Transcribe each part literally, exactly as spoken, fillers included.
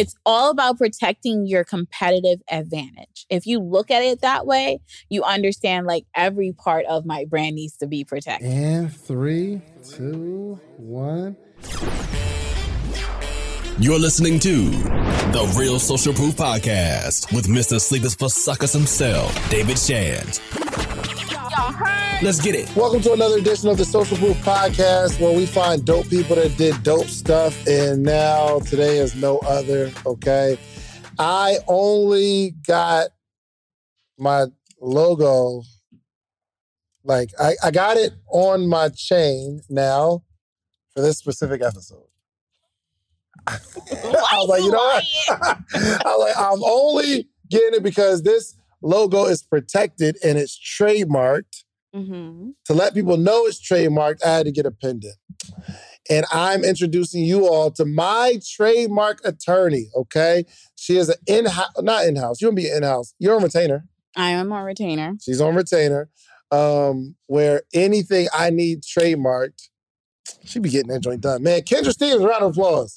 It's all about protecting your competitive advantage. If you look at it that way, you understand like every part of my brand needs to be protected. And three, two, one. You're listening to The Real Social Proof Podcast with Mister Sleep is for Suckers himself, David Shand. Y'all heard? Let's get it. Welcome to another edition of The Social Proof Podcast, where we find dope people that did dope stuff, and now today is no other, okay? I only got my logo, like, I, I got it on my chain now for this specific episode. I was like, you know what? I was like, I'm only getting it because this logo is protected and it's trademarked. Mm-hmm. To let people know it's trademarked, I had to get a pendant. And I'm introducing you all to my trademark attorney, okay? She is an in-house, not in-house. You don't be in-house. You're on retainer. I am on retainer. She's on retainer, um, where anything I need trademarked, she be getting that joint done. Man, Kendra Stevens, round of applause.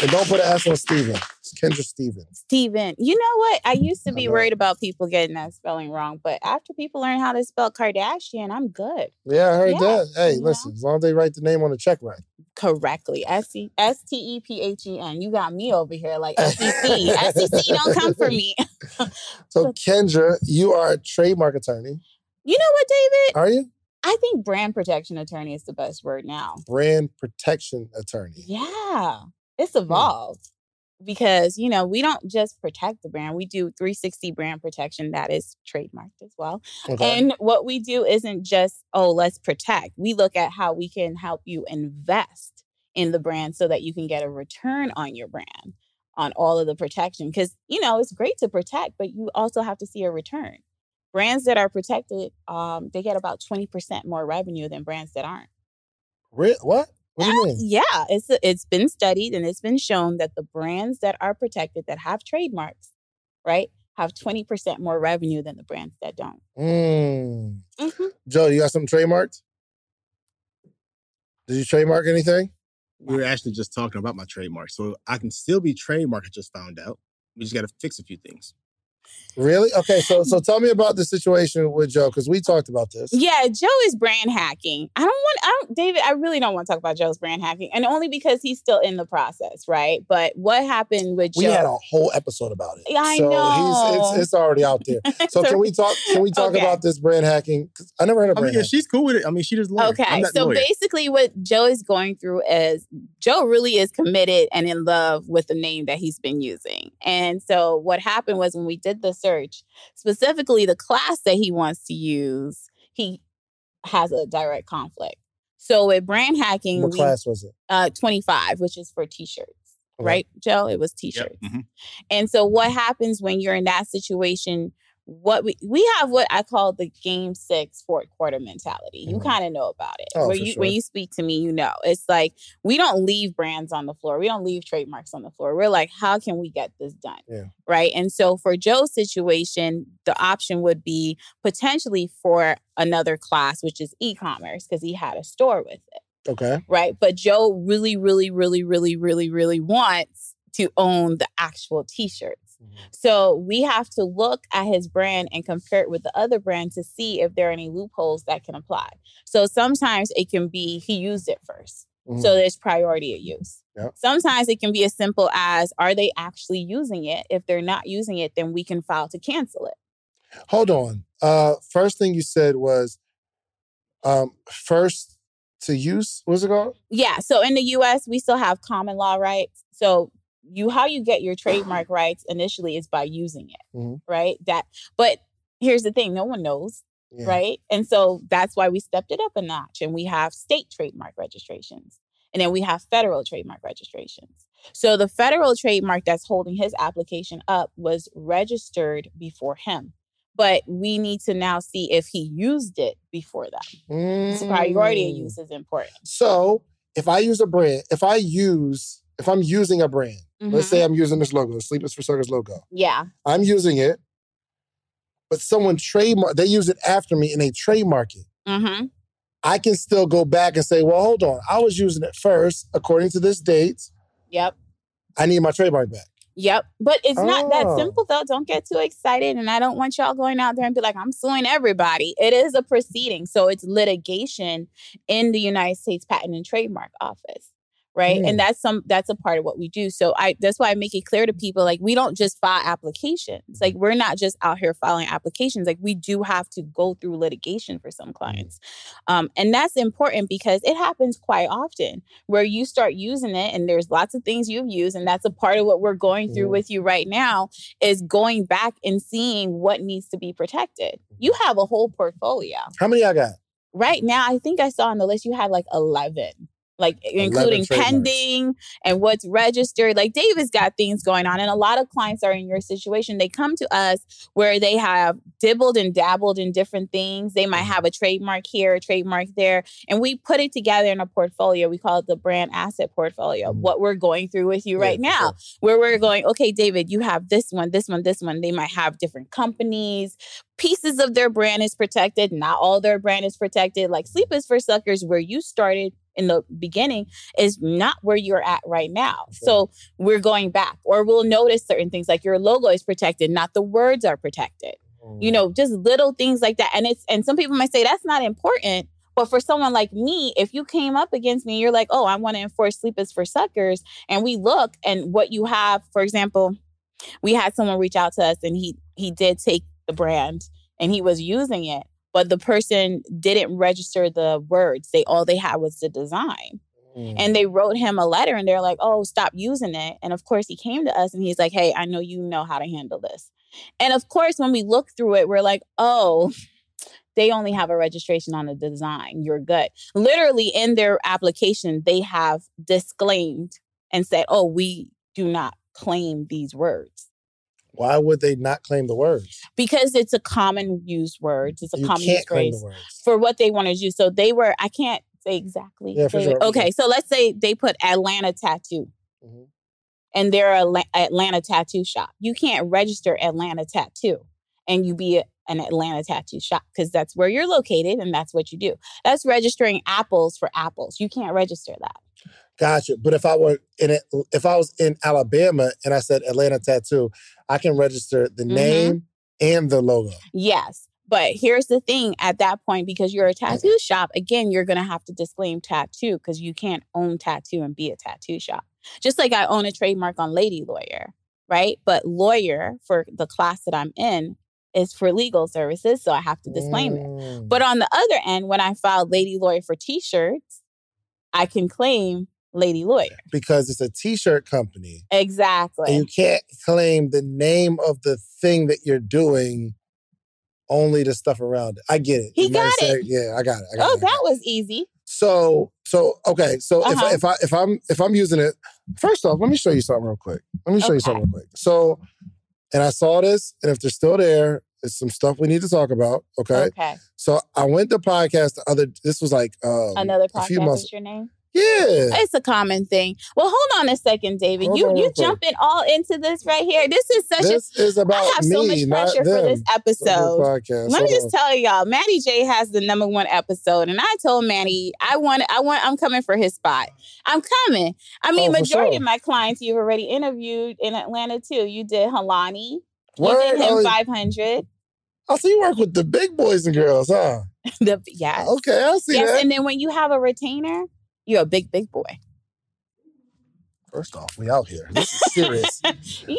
And don't put an S on Stephen. It's Kendra Stevens. Stephen. You know what? I used to be worried about people getting that spelling wrong, but after people learn how to spell Kardashian, I'm good. Yeah, I heard yeah. that. Hey, listen, know? As long as they write the name on the check right. Correctly. S T E P H E N. You got me over here like S E C. S E C don't come for me. So Kendra, you are a trademark attorney. You know what, David? Are you? I think brand protection attorney is the best word now. Brand protection attorney. Yeah. It's evolved hmm. because, you know, we don't just protect the brand. We do three sixty brand protection that is trademarked as well. Okay. And what we do isn't just, oh, let's protect. We look at how we can help you invest in the brand so that you can get a return on your brand, on all of the protection. Because, you know, it's great to protect, but you also have to see a return. Brands that are protected, um, they get about twenty percent more revenue than brands that aren't. Re- what? What do you mean? Yeah, it's it's been studied and it's been shown that the brands that are protected, that have trademarks, right, have twenty percent more revenue than the brands that don't. Mm. Mm-hmm. Joe, you got some trademarks? Did you trademark anything? We were actually just talking about my trademark. So I can still be trademarked, I just found out. We just got to fix a few things. Really? Okay, so so tell me about the situation with Joe, because we talked about this. Yeah, Joe is brand hacking. I don't want, I don't, David, I really don't want to talk about Joe's brand hacking, and only because he's still in the process, right? But what happened with Joe? We had a whole episode about it. Yeah, I so know. He's, it's, it's already out there. So can we talk Can we talk okay. about this brand hacking? I never heard of brand I mean, hacking. She's cool with it. I mean, she just loves it. Okay, so lawyer. Basically what Joe is going through is Joe really is committed and in love with the name that he's been using. And so what happened was when we did the search, specifically the class that he wants to use, he has a direct conflict. So with brand hacking... What we, class was it? Uh, twenty-five, which is for t-shirts, okay. Right, Joe? It was t-shirts. Yep. Mm-hmm. And so what happens when you're in that situation, what we we have what I call the game six fourth quarter mentality. You mm-hmm. kind of know about it. Oh, when, you, sure. when you speak to me, you know. It's like, we don't leave brands on the floor. We don't leave trademarks on the floor. We're like, how can we get this done? Yeah. Right? And so for Joe's situation, the option would be potentially for another class, which is e-commerce, because he had a store with it. Okay. Right? But Joe really, really, really, really, really, really wants to own the actual t-shirt. So we have to look at his brand and compare it with the other brand to see if there are any loopholes that can apply. So sometimes it can be he used it first. Mm-hmm. So there's priority of use. Yep. Sometimes it can be as simple as, are they actually using it? If they're not using it, then we can file to cancel it. Hold on. Uh, first thing you said was um, first to use, what's it called? Yeah. So in the U S, we still have common law rights. So You how you get your trademark rights initially is by using it, mm-hmm. right? That, but here's the thing, no one knows, yeah. right? And so that's why we stepped it up a notch, and we have state trademark registrations, and then we have federal trademark registrations. So the federal trademark that's holding his application up was registered before him, but we need to now see if he used it before that. Mm. So priority of use is important. So if I use a brand, if I use, if I'm using a brand. Mm-hmm. Let's say I'm using this logo, Sleep is for Suckers logo. Yeah. I'm using it, but someone trademark, they use it after me and they trademark it. Mm-hmm. I can still go back and say, well, hold on. I was using it first according to this date. Yep. I need my trademark back. Yep. But it's oh. not that simple, though. Don't get too excited. And I don't want y'all going out there and be like, I'm suing everybody. It is a proceeding. So it's litigation in the United States Patent and Trademark Office. Right. Mm. And that's some that's a part of what we do. So I that's why I make it clear to people, like, we don't just file applications. Like, we're not just out here filing applications. Like, we do have to go through litigation for some clients. Um, and that's important because it happens quite often where you start using it and there's lots of things you've used. And that's a part of what we're going through mm. with you right now is going back and seeing what needs to be protected. You have a whole portfolio. How many I got? Right now, I think I saw on the list you had like eleven. Like, including pending and what's registered. Like, David's got things going on. And a lot of clients are in your situation. They come to us where they have dibbled and dabbled in different things. They might have a trademark here, a trademark there. And we put it together in a portfolio. We call it the brand asset portfolio, mm-hmm. what we're going through with you yeah, right now, sure. where we're going, okay, David, you have this one, this one, this one. They might have different companies. Pieces of their brand is protected. Not all their brand is protected. Like, Sleep is for Suckers, where you started in the beginning, is not where you're at right now. So we're going back, or we'll notice certain things like your logo is protected, not the words are protected. Mm. You know, just little things like that. And it's and some people might say that's not important. But for someone like me, if you came up against me, and you're like, oh, I want to enforce Sleep is for Suckers. And we look and what you have, for example, we had someone reach out to us and he he did take the brand and he was using it. But the person didn't register the words. They all they had was the design. Mm. And they wrote him a letter and they're like, oh, stop using it. And of course, he came to us and he's like, hey, I know you know how to handle this. And of course, when we look through it, we're like, oh, they only have a registration on the design. You're good. Literally in their application, they have disclaimed and said, oh, we do not claim these words. Why would they not claim the words? Because it's a common used word. It's a you common used phrase for what they want to do. So they were, I can't say exactly. Yeah, for sure. Okay, so let's say they put Atlanta tattoo mm-hmm. and they're an Atlanta tattoo shop. You can't register Atlanta tattoo and you be an Atlanta tattoo shop because that's where you're located and that's what you do. That's registering apples for apples. You can't register that. Gotcha. But if I were in if I was in Alabama and I said Atlanta tattoo, I can register the mm-hmm. name and the logo. Yes. But here's the thing at that point, because you're a tattoo okay. shop, again, you're going to have to disclaim tattoo because you can't own tattoo and be a tattoo shop. Just like I own a trademark on Lady Lawyer, right? But lawyer for the class that I'm in is for legal services. So I have to disclaim mm. it. But on the other end, when I filed Lady Lawyer for t-shirts, I can claim Lady Lawyer. Because it's a t-shirt company. Exactly. And you can't claim the name of the thing that you're doing, only the stuff around it. I get it. He you got it. Say, yeah, I got it. I got oh, it. that was easy. So, so okay. So uh-huh. if, if I if I'm if I'm using it, first off, let me show you something real quick. Let me show okay. you something real quick. So, and I saw this, and if they're still there, it's some stuff we need to talk about. Okay. Okay. So I went to podcast the other. This was like um, another podcast. A few months, is your name? Yeah. It's a common thing. Well, hold on a second, David. Hold you you jumping all into this right here. This is such this a... This is about I have me, so much pressure for this episode. Let hold me just on. tell y'all, Maddie J has the number one episode. And I told Maddie, I want, I want, I'm coming for his spot. I'm coming. I mean, oh, majority sure. of my clients you've already interviewed in Atlanta, too. You did Helani. Word, you did him oh, five hundred. Oh, so you work with the big boys and girls, huh? the Yeah. Okay, I see yes, that. And then when you have a retainer... You're a big, big boy. First off, we out here. This is serious.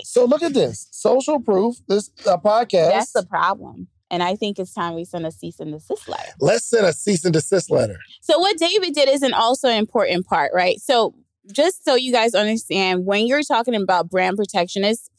So look at this. Social proof. This uh, podcast. That's the problem. And I think it's time we send a cease and desist letter. Let's send a cease and desist letter. So what David did is an also important part, right? So just so you guys understand, when you're talking about brand protection, it's,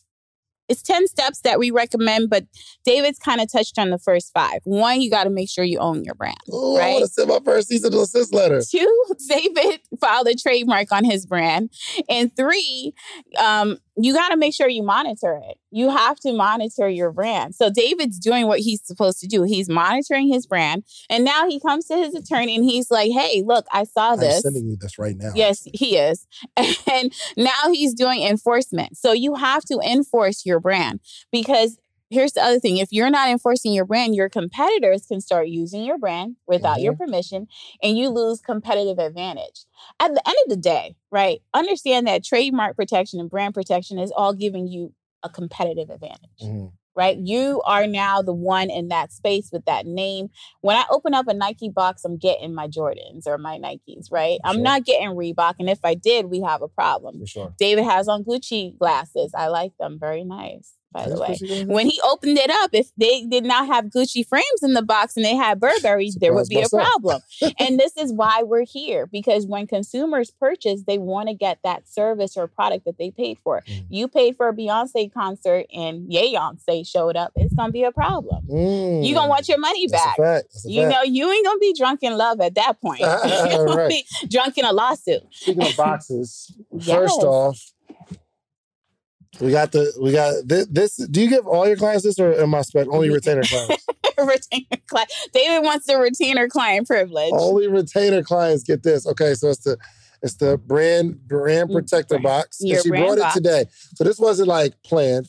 it's ten steps that we recommend, but David's kind of touched on the first five. One, you got to make sure you own your brand. Oh, right? I want to send my first cease and desist letter. Two, David filed a trademark on his brand. And three, um, you got to make sure you monitor it. You have to monitor your brand. So David's doing what he's supposed to do. He's monitoring his brand. And now he comes to his attorney and he's like, hey, look, I saw this. I'm sending you this right now. Yes, he is. And now he's doing enforcement. So you have to enforce your brand because Here's the other thing. If you're not enforcing your brand, your competitors can start using your brand without mm-hmm. your permission, and you lose competitive advantage. At the end of the day, right, understand that trademark protection and brand protection is all giving you a competitive advantage, mm-hmm. right? You are now the one in that space with that name. When I open up a Nike box, I'm getting my Jordans or my Nikes, right? For I'm sure. not getting Reebok. And if I did, we have a problem. For sure. David has on Gucci glasses. I like them. Very nice. By the way, when he opened it up, if they did not have Gucci frames in the box and they had Burberry, there would be a problem. And this is why we're here, because when consumers purchase, they want to get that service or product that they paid for. Mm. You paid for a Beyonce concert and Yeonce showed up. It's going to be a problem. Mm. You're going to want your money back. You fact. know, you ain't going to be drunk in love at that point. You're going right. to be drunk in a lawsuit. Speaking of boxes, yes. first off, We got the, we got this, this. Do you give all your clients this, or am I spec only retainer clients? Retainer client. David wants the retainer client privilege. Only retainer clients get this. Okay, so it's the, it's the brand, brand protector box. Your and she brought box. It today. So this wasn't like planned.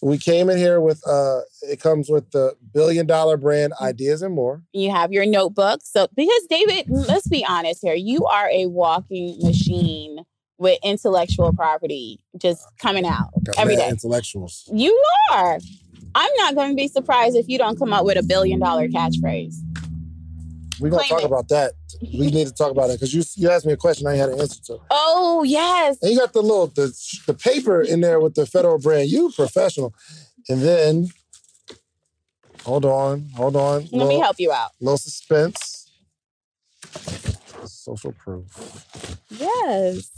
We came in here with, uh, it comes with the billion dollar brand ideas and more. You have your notebook. So, because David, let's be honest here, you are a walking machine with intellectual property just coming out Got every day. Intellectuals. You are. I'm not going to be surprised if you don't come up with a billion dollar catchphrase. We're going to talk it. about that. We need to talk about it because you, you asked me a question I had an answer to. Oh, yes. And you got the little, the, the paper in there with the federal brand. You professional. And then, hold on, hold on. Let little, me help you out. Little suspense. Social proof. Yes.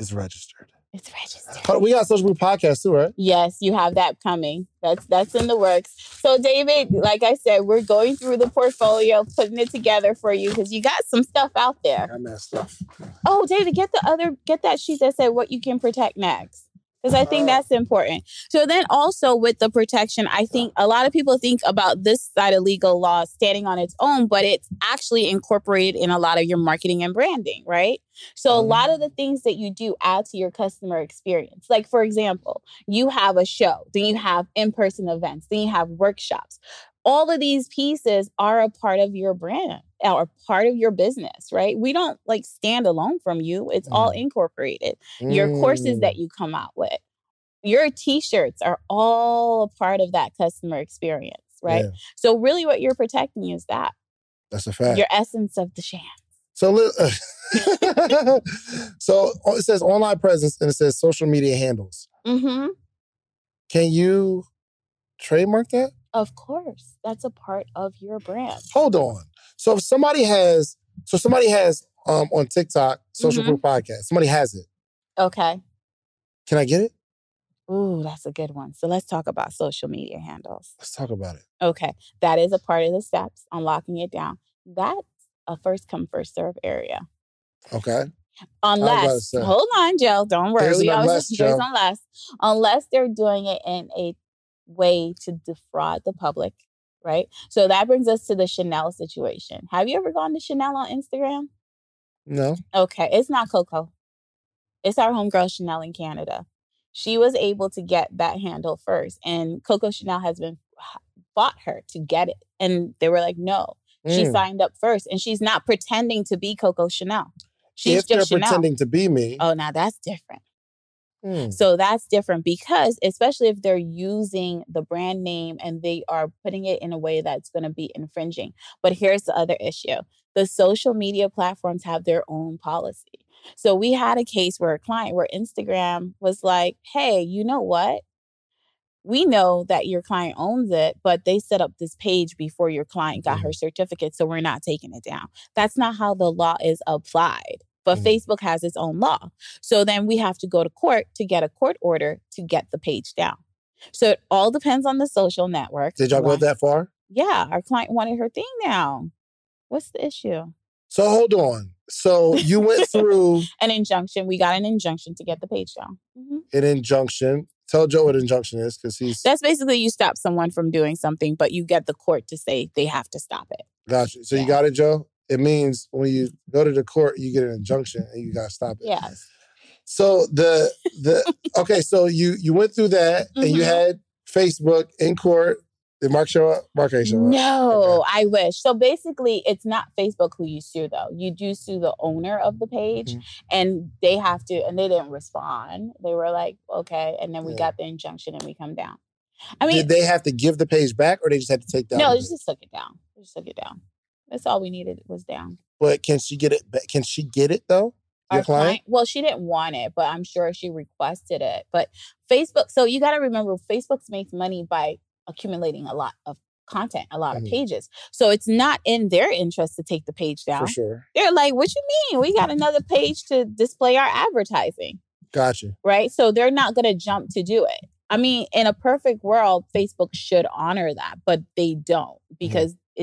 It's registered. It's registered. Oh, we got Social Proof Podcast too, right? Yes, you have that coming. That's that's in the works. So, David, like I said, we're going through the portfolio, putting it together for you because you got some stuff out there. I got that stuff. Oh, David, get the other, get that sheet that said what you can protect next. Because I think that's important. So then also with the protection, I think a lot of people think about this side of legal law standing on its own, but it's actually incorporated in a lot of your marketing and branding, right? So a lot of the things that you do add to your customer experience. Like, for example, you have a show, then you have in-person events, then you have workshops. All of these pieces are a part of your brand, are part of your business, right? We don't like stand alone from you. It's mm. all incorporated. Mm. Your courses that you come out with, your t-shirts are all a part of that customer experience, right? Yeah. So really what you're protecting is that. That's a fact. Your essence of the Shands. So, uh, so it says online presence and it says social media handles. Mm-hmm. Can you trademark that? Of course. That's a part of your brand. Hold on. So if somebody has, so somebody has um, on TikTok, Social mm-hmm. Proof Podcast, somebody has it. Okay. Can I get it? Ooh, that's a good one. So let's talk about social media handles. Let's talk about it. Okay. That is a part of the steps, unlocking it down. That's a first come, first serve area. Okay. Unless, hold on, Joe. Don't worry. There's we always unless, just, there's unless. Unless they're doing it in a way to defraud the public, right? So that brings us to the Chanel situation. Have you ever gone to Chanel on Instagram? No. Okay, it's not Coco. It's our homegirl Chanel in Canada. She was able to get that handle first, and Coco Chanel has been fought her to get it, and they were like, no. Mm. She signed up first, and she's not pretending to be Coco Chanel. She's if just they're Chanel. Pretending to be me. Oh, now that's different. Mm. So that's different because especially if they're using the brand name and they are putting it in a way that's going to be infringing. But here's the other issue. The social media platforms have their own policy. So we had a case where a client where Instagram was like, hey, you know what? We know that your client owns it, but they set up this page before your client got mm. her certificate. So we're not taking it down. That's not how the law is applied. But mm-hmm. Facebook has its own law. So then we have to go to court to get a court order to get the page down. So it all depends on the social network. Did y'all go that far? Yeah. Our client wanted her thing down. What's the issue? So hold on. So you went through... an injunction. We got an injunction to get the page down. Mm-hmm. An injunction. Tell Joe what injunction is because he's... That's basically you stop someone from doing something, but you get the court to say they have to stop it. Gotcha. So yeah. You got it, Joe? It means when you go to the court, you get an injunction and you got to stop it. Yes. So the, the okay, so you, you went through that mm-hmm. and you had Facebook in court. Did Mark show up? Mark ain't show up. No, okay. I wish. So basically, it's not Facebook who you sue, though. You do sue the owner of the page, mm-hmm. and they have to, and they didn't respond. They were like, okay, and then we yeah. got the injunction and we come down. I mean, did they have to give the page back or they just had to take down? No, they just took it down. They just took it down. That's all we needed was down. But can she get it? Can she get it, though? Your client? client? Well, she didn't want it, but I'm sure she requested it. But Facebook, so you got to remember, Facebook makes money by accumulating a lot of content, a lot mm-hmm. of pages. So it's not in their interest to take the page down. For sure. They're like, what you mean? We got another page to display our advertising. Gotcha. Right? So they're not going to jump to do it. I mean, in a perfect world, Facebook should honor that, but they don't because mm-hmm.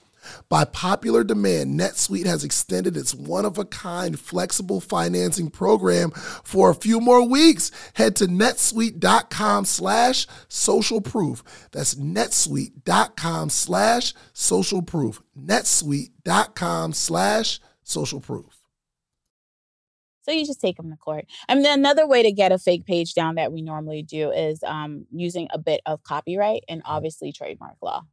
By popular demand, NetSuite has extended its one-of-a-kind flexible financing program for a few more weeks. Head to netsuite.com slash social proof. That's netsuite.com slash social proof. netsuite.com slash social proof. So you just take them to court. I mean, another way to get a fake page down that we normally do is um, using a bit of copyright and obviously trademark law.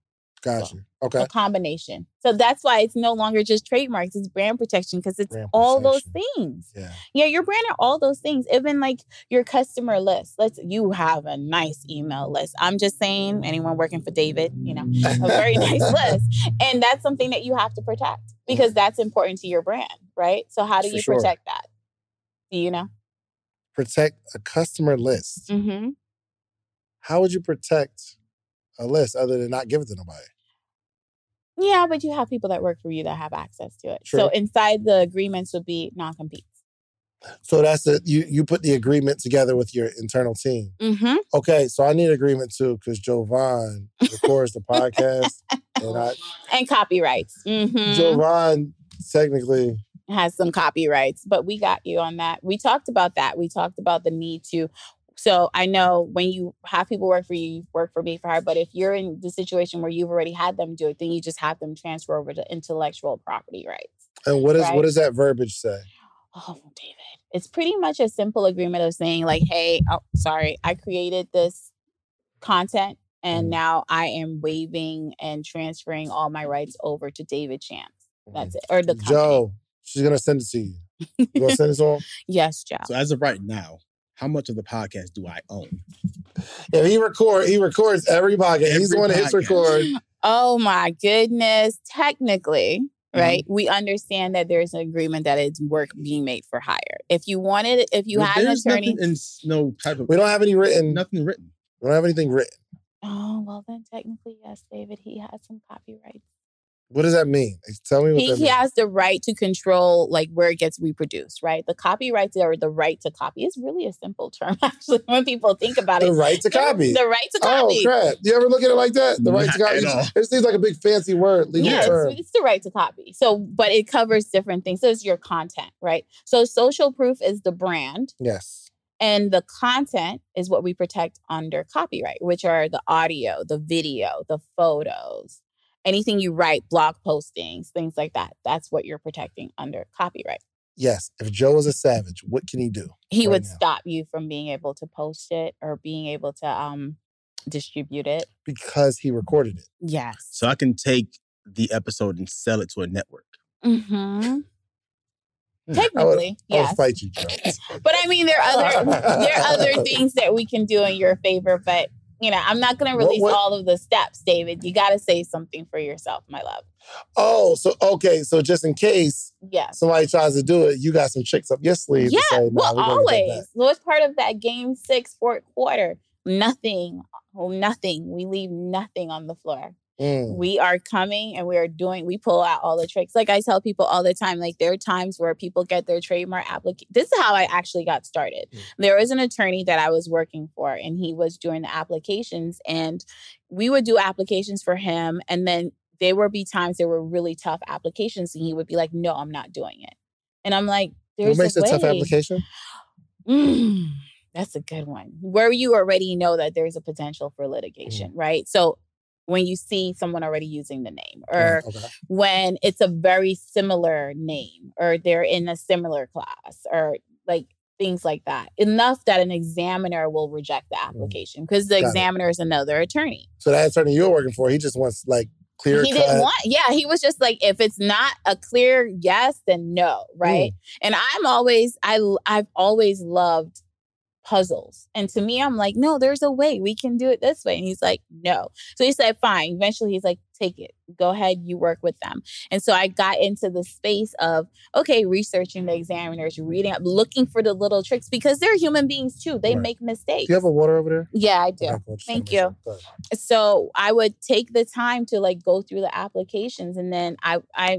Gotcha. Okay. A combination. So that's why it's no longer just trademarks. It's brand protection because it's brand all protection. Those things. Yeah. Yeah. Your brand are all those things. Even like your customer list. Let's you have a nice email list. I'm just saying, anyone working for David, you know, a very nice list. And that's something that you have to protect because that's important to your brand, right? So how do for you sure. protect that? Do you know? Protect a customer list. Mm-hmm. How would you protect a list other than not give it to nobody? Yeah, but you have people that work for you that have access to it. True. So inside the agreements would be non-competes. So that's the you you put the agreement together with your internal team. Mm-hmm. Okay, so I need an agreement too because Jovan records the podcast and I and copyrights. Mm-hmm. Jovan technically has some copyrights, but we got you on that. We talked about that. We talked about the need to. So I know when you have people work for you, you work for me for hire. But if you're in the situation where you've already had them do it, then you just have them transfer over to intellectual property rights. And what is right? what does that verbiage say? Oh, David, it's pretty much a simple agreement of saying like, hey, oh, sorry, I created this content and now I am waiving and transferring all my rights over to David Shand. That's it. Or the company. Joe, she's going to send it to you. You going to send this all? Yes, Joe. So as of right now, how much of the podcast do I own? If he record, he records every podcast. Every He's the one that hits record. Oh my goodness. Technically, mm-hmm. right? We understand that there's an agreement that it's work being made for hire. If you wanted, if you well, had an attorney. In, no type of, we don't have any written. Nothing written. We don't have anything written. Oh, well then technically, yes, David, he has some copyrights. What does that mean? Tell me what he, that means. He has the right to control like where it gets reproduced, right? The copyrights are the right to copy. It's really a simple term, actually, when people think about it. The right to copy. The right to copy. Oh, crap. Do you ever look at it like that? The right Not to copy. It seems like a big fancy word, legal yes, term. It's the right to copy. So, but it covers different things. So it's your content, right? So social proof is the brand. Yes. And the content is what we protect under copyright, which are the audio, the video, the photos. anything you write, blog postings, things like that. That's what you're protecting under copyright. Yes. If Joe was a savage, what can he do? He right would now? Stop you from being able to post it or being able to um, distribute it. Because he recorded it. Yes. So I can take the episode and sell it to a network. Mm-hmm. Technically, I would, yes. I would fight you, Joe. But I mean, there are other there are other things that we can do in your favor. But you know, I'm not going to release what, what? all of the steps, David. You got to say something for yourself, my love. Oh, so okay, so just in case, yeah. somebody tries to do it, you got some tricks up your sleeve. Yeah, to say, nah, well, always. Well, it's part of that game six fourth quarter. Nothing, nothing. We leave nothing on the floor. Mm. We are coming and we are doing, we pull out all the tricks. Like I tell people all the time, like there are times where people get their trademark application. This is how I actually got started. Mm. There was an attorney that I was working for and he was doing the applications and we would do applications for him. And then there would be times there were really tough applications and he would be like, no, I'm not doing it. And I'm like, there's what makes a, a tough application? Mm, that's a good one. Where you already know that there's a potential for litigation, mm. right? So when you see someone already using the name or okay. when it's a very similar name or they're in a similar class or like things like that. Enough that an examiner will reject the application because the Got examiner it. Is another attorney. So that attorney you're working for, he just wants like clear He cut. Didn't want. Yeah, he was just like, if it's not a clear yes, then no. Right. Mm. And I'm always, I, I've always loved puzzles. And to me, I'm like, no, there's a way we can do it this way. And he's like, no. So he said, fine. Eventually, he's like, take it. Go ahead. You work with them. And so I got into the space of, okay, researching the examiners, reading up, looking for the little tricks because they're human beings too. They right. make mistakes. Do you have a water over there? Yeah, I do. I Thank you. But... So I would take the time to like go through the applications. And then I, I,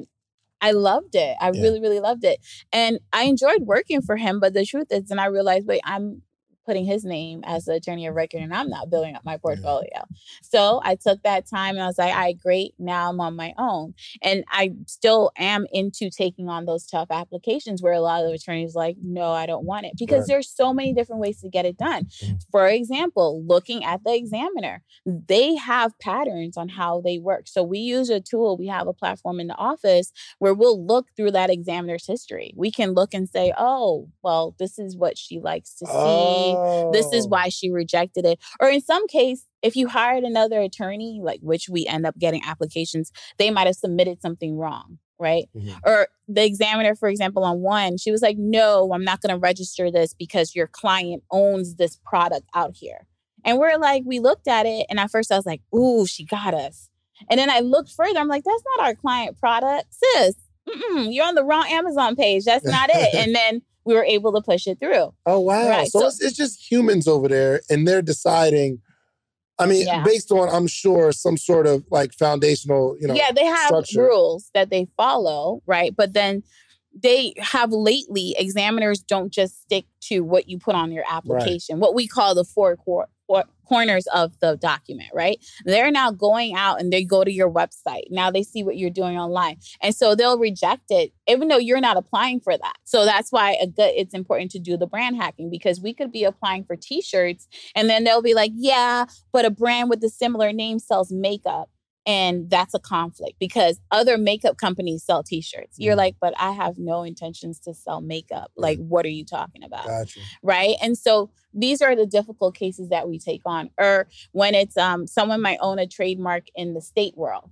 I loved it. I yeah. really, really loved it. And I enjoyed working for him. But the truth is, then I realized, wait, I'm putting his name as the attorney of record and I'm not building up my portfolio. Yeah. So I took that time and I was like, all right, great. Now I'm on my own. And I still am into taking on those tough applications where a lot of attorneys are like, no, I don't want it because right. there's so many different ways to get it done. Yeah. For example, looking at the examiner, they have patterns on how they work. So we use a tool. We have a platform in the office where we'll look through that examiner's history. We can look and say, oh, well, this is what she likes to see. Oh. This is why she rejected it. Or in some case, if you hired another attorney, like which we end up getting applications, they might have submitted something wrong, right? Mm-hmm. Or the examiner, for example, on one, she was like, no, I'm not going to register this because your client owns this product out here. And we're like, we looked at it. And at first I was like, ooh, she got us. And then I looked further. I'm like, that's not our client product. Sis, mm-mm, you're on the wrong Amazon page. That's not it. And then we were able to push it through. Oh, wow. Right. So, so it's, it's just humans over there and they're deciding, I mean, yeah. based on, I'm sure, some sort of like foundational, you know, yeah, they have structure. Rules that they follow, right? But then they have lately, examiners don't just stick to what you put on your application, right. what we call the four core. Or corners of the document, right? They're now going out and they go to your website. Now they see what you're doing online. And so they'll reject it, even though you're not applying for that. So that's why a good, it's important to do the brand hacking because we could be applying for t-shirts and then they'll be like, yeah, but a brand with a similar name sells makeup. And that's a conflict because other makeup companies sell t-shirts. You're like, but I have no intentions to sell makeup. Like, what are you talking about? Gotcha. Right. And so these are the difficult cases that we take on. Or when it's um, someone might own a trademark in the state world.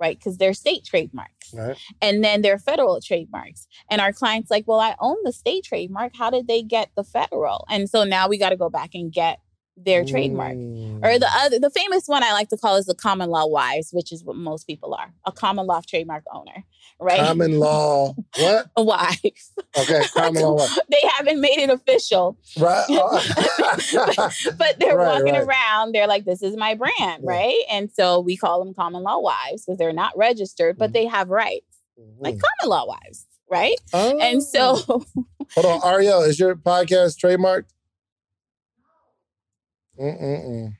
Right. Because they're state trademarks right. and then they're federal trademarks. And our client's like, well, I own the state trademark. How did they get the federal? And so now we got to go back and get their trademark. Mm. Or the other, the famous one I like to call is the common law wives, which is what most people are. A common law trademark owner, right? Common law what? Wives. Okay, common law wives. They haven't made it official. Right. but, but they're right, walking right. around. They're like, this is my brand, yeah. right? And so we call them common law wives because they're not registered, but mm-hmm. they have rights. Mm-hmm. Like common law wives, right? Oh. And so... Hold on, Ariel, is your podcast trademarked? Mm-mm-mm.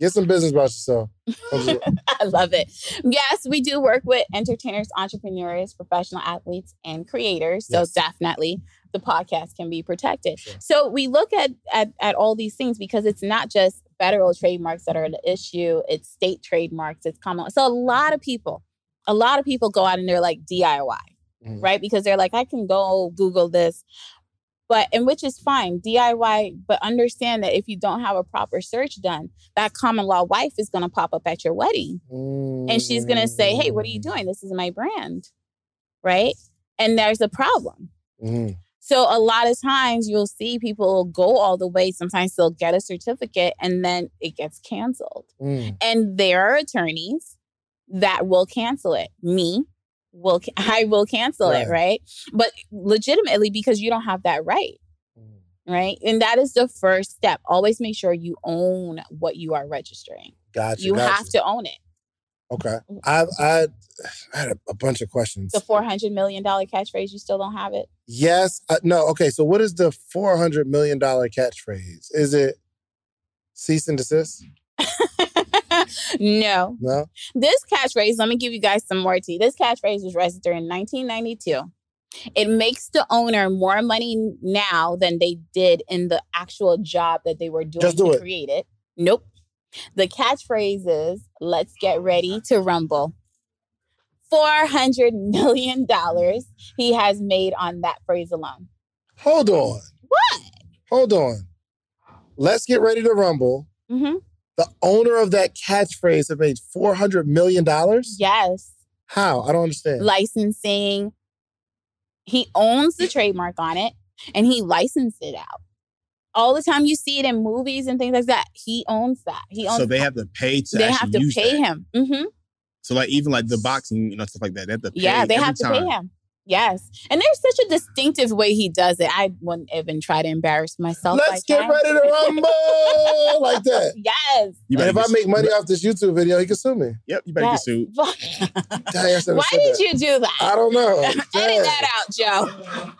Get some business about yourself. I love it. Yes, we do work with entertainers, entrepreneurs, professional athletes, and creators. So yes. definitely the podcast can be protected. Sure. So we look at, at at all these things because it's not just federal trademarks that are the issue. It's state trademarks. It's common. So a lot of people, a lot of people go out and they're like D I Y, mm. right? Because they're like, I can go Google this. But, and which is fine, D I Y, but understand that if you don't have a proper search done, that common law wife is going to pop up at your wedding. Mm. And she's going to say, hey, what are you doing? This is my brand, right? And there's a problem. Mm. So a lot of times you'll see people go all the way. Sometimes they'll get a certificate and then it gets canceled. Mm. And there are attorneys that will cancel it. Me. Will I will cancel right. it, right? But legitimately, because you don't have that right, mm. right? And that is the first step. Always make sure you own what you are registering. Gotcha. You gotcha. have to own it. Okay. I I, I had a, a bunch of questions. The four hundred million dollars catchphrase, you still don't have it? Yes. Uh, no. Okay. So what is the four hundred million dollars catchphrase? Is it cease and desist? No. No. This catchphrase, let me give you guys some more tea. This catchphrase was registered in nineteen ninety-two. It makes the owner more money now than they did in the actual job that they were doing Just do to it. create it. Nope. The catchphrase is, let's get ready to rumble. four hundred million dollars he has made on that phrase alone. Hold on. What? Hold on. Let's get ready to rumble. Mm-hmm. The owner of that catchphrase have made four hundred million dollars? Yes. How? I don't understand. Licensing. He owns the trademark on it and he licensed it out. All the time you see it in movies and things like that. He owns that. He owns So they that. have to pay to they actually use They have to pay that. him. Mm-hmm. So like even like the boxing, you know, stuff like that. They have to pay Yeah, they have to time. pay him. Yes. And there's such a distinctive way he does it. I wouldn't even try to embarrass myself. Let's like get that. ready to rumble like that. Yes. You and if I make money off this YouTube video, he can sue me. Yep. You better yes. get sued. Dang, Why did that. you do that? I don't know. Edit that out, Joe.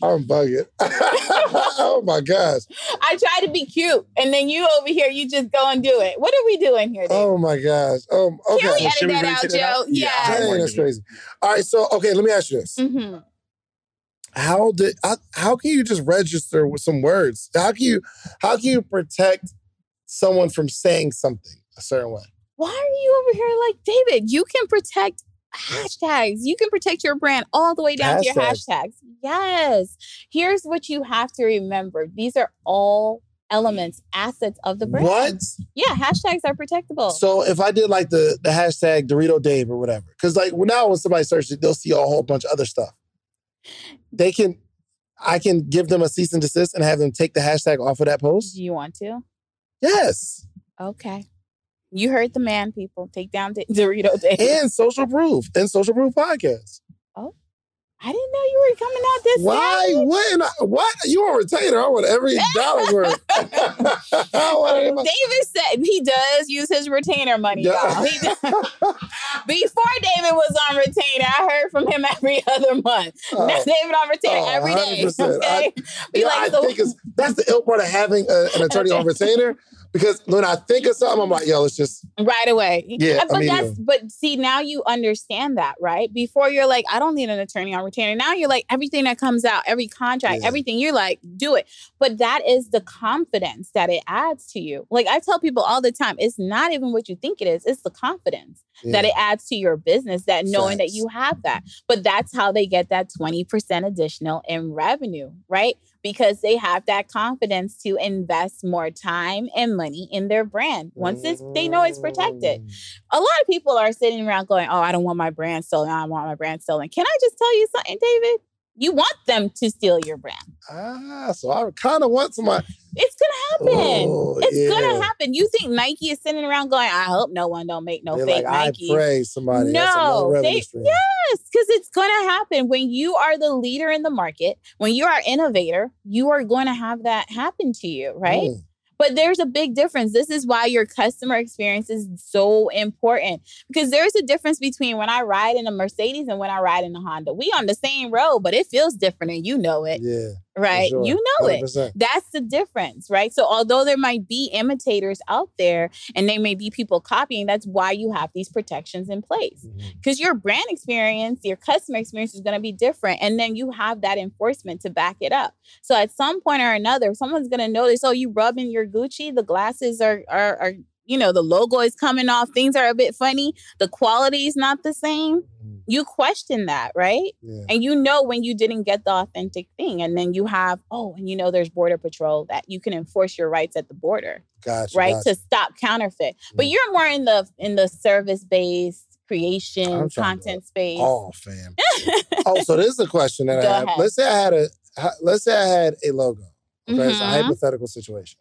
I'm bugging. Oh my gosh. I try to be cute. And then you over here, you just go and do it. What are we doing here, David? Oh my gosh. Um, okay. Can we edit Should that we out, Joe? That out? Yeah. yeah. Dang, that's crazy. All right. So, okay, let me ask you this. Mm-hmm. How did, how, how can you just register with some words? How can you, how can you protect someone from saying something a certain way? Why are you over here like, David, you can protect hashtags. You can protect your brand all the way down hashtags. to your hashtags. Yes. Here's what you have to remember. These are all elements, assets of the brand. What? Yeah, hashtags are protectable. So if I did like the, the hashtag Dorito Dave or whatever, because like now when somebody searches it, they'll see a whole bunch of other stuff. They can, I can give them a cease and desist and have them take the hashtag off of that post. Do you want to? Yes. Okay. You heard the man, people. Take down D- Dorito Dave. And Social Proof. And Social Proof Podcast. Oh. I didn't know you were coming out this Why night. wouldn't I? What? You a retainer. I want every dollar worth. David said he does use his retainer money, yeah. y'all. He does. Before David was on retainer, I heard from him every other month. Oh. Now David on retainer oh, every day. Okay? I, you know, like, I so- think it's, that's the ill part of having a, an attorney on retainer. Because when I think of something, I'm like, yo, let's just... Right away. Yeah, but, that's, but see, now you understand that, right? Before you're like, I don't need an attorney on retainer. Now you're like, everything that comes out, every contract, yeah. everything, you're like, do it. But that is the confidence that it adds to you. Like I tell people all the time, it's not even what you think it is. It's the confidence yeah. that it adds to your business, that knowing Facts. that you have that. But that's how they get that twenty percent additional in revenue, right? Because they have that confidence to invest more time and money in their brand. Once it's, they know it's protected. A lot of people are sitting around going, oh, I don't want my brand stolen. I don't want my brand stolen. Can I just tell you something, David? You want them to steal your brand. Ah, so I kind of want somebody. It's going to happen. Oh, it's yeah. going to happen. You think Nike is sitting around going, I hope no one don't make no They're fake like, Nikes. I pray somebody. No. That's they, yes, because it's going to happen. When you are the leader in the market, when you are innovator, you are going to have that happen to you, right? Mm. But there's a big difference. This is why your customer experience is so important, because there's a difference between when I ride in a Mercedes and when I ride in a Honda. We on the same road, but it feels different and you know it. Yeah. right? Sure. You know one hundred percent. It. That's the difference, right? So although there might be imitators out there and there may be people copying, that's why you have these protections in place. Because mm-hmm. your brand experience, your customer experience is going to be different. And then you have that enforcement to back it up. So at some point or another, someone's going to notice, oh, you rub in your Gucci, the glasses are are are you know, the logo is coming off. Things are a bit funny. The quality is not the same. You question that, right? Yeah. And you know when you didn't get the authentic thing. And then you have, oh, and you know there's Border Patrol that you can enforce your rights at the border. Gotcha, right? Gotcha. To stop counterfeit. Yeah. But you're more in the in the service-based creation, content space. Oh, fam. Oh, so this is a question that Go I have. Ahead. Let's say I had a let's say I had a logo. Okay, mm-hmm. It's a hypothetical situation.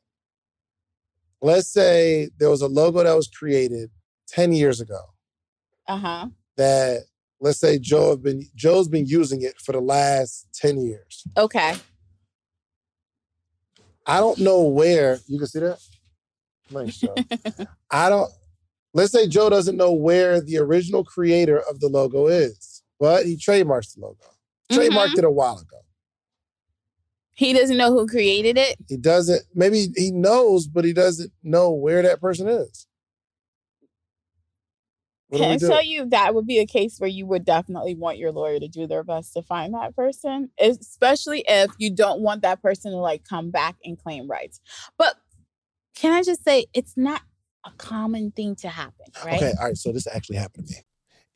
Let's say there was a logo that was created ten years ago. Uh-huh. That, let's say Joe have been, Joe's been using it for the last ten years. Okay. I don't know where, you can see that? Nice, Joe. I don't, let's say Joe doesn't know where the original creator of the logo is, but he trademarks the logo. Trademarked mm-hmm. it a while ago. He doesn't know who created it? He doesn't. Maybe he knows, but he doesn't know where that person is. What Can I tell you that would be a case where you would definitely want your lawyer to do their best to find that person, especially if you don't want that person to like come back and claim rights. But can I just say, it's not a common thing to happen, right? Okay, all right. So this actually happened to me.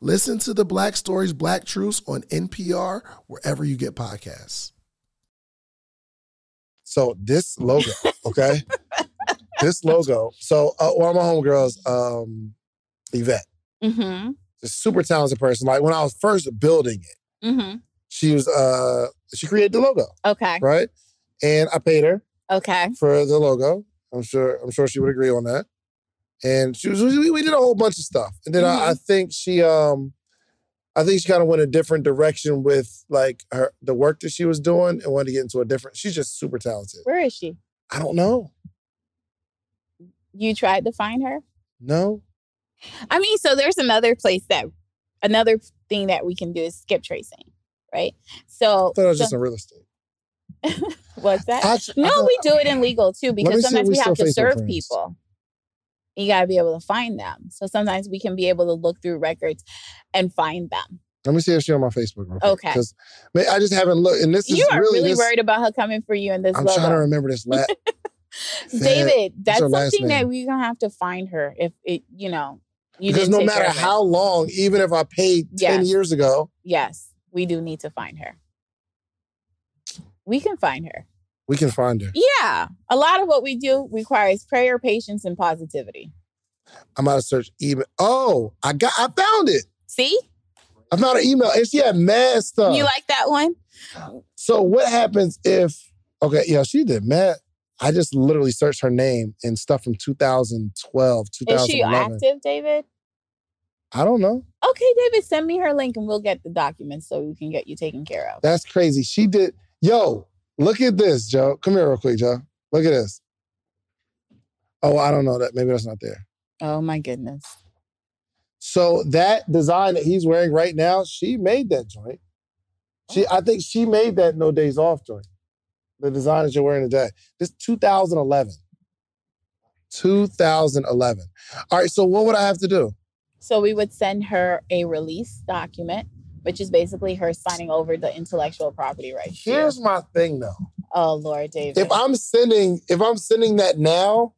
Listen to the Black Stories, Black Truths on N P R, wherever you get podcasts. So this logo, okay? This logo. So uh, one of my homegirls, um, Yvette, mm-hmm. a super talented person. Like when I was first building it, mm-hmm. she was, uh, she created the logo. Okay. Right? And I paid her. Okay. For the logo. I'm sure, I'm sure she would agree on that. And she was, we, we did a whole bunch of stuff. And then mm-hmm. I, I think she, um, I think she kind of went a different direction with like her, the work that she was doing and wanted to get into a different, she's just super talented. Where is she? I don't know. You tried to find her? No. I mean, so there's another place that, another thing that we can do is skip tracing, right? So. I thought it was so, just in real estate. What's that? I, I, no, I, we do it in legal too, because sometimes we have to serve people. You got to be able to find them. So sometimes we can be able to look through records and find them. Let me see if she's on my Facebook. Okay. Because I just haven't looked. And this is you are really, really this... worried about her coming for you in this I'm logo. Trying to remember this last... David, that's something that we're going to have to find her if it, you know... You because no matter how long, even if I paid yes. ten years ago... Yes, we do need to find her. We can find her. We can find her. Yeah. A lot of what we do requires prayer, patience, and positivity. I'm out of search email. Oh, I got, I found it. See? I found an email. And she had mad stuff. You like that one? So what happens if, okay, yeah, she did mad. I just literally searched her name and stuff from two thousand twelve, two thousand eleven. Is she active, David? I don't know. okay, David, send me her link and we'll get the documents so we can get you taken care of. That's crazy. She did. Yo, look at this, Joe. Come here real quick, Joe. Look at this. Oh, I don't know that. Maybe that's not there. Oh, my goodness. So that design that he's wearing right now, she made that joint. She, I think she made that No Days Off joint. The design that you're wearing today. This two thousand eleven. two thousand eleven. All right, so what would I have to do? So we would send her a release document, which is basically her signing over the intellectual property rights. Here's here. my thing, though. Oh, Lord, David. If I'm sending, if I'm sending that now,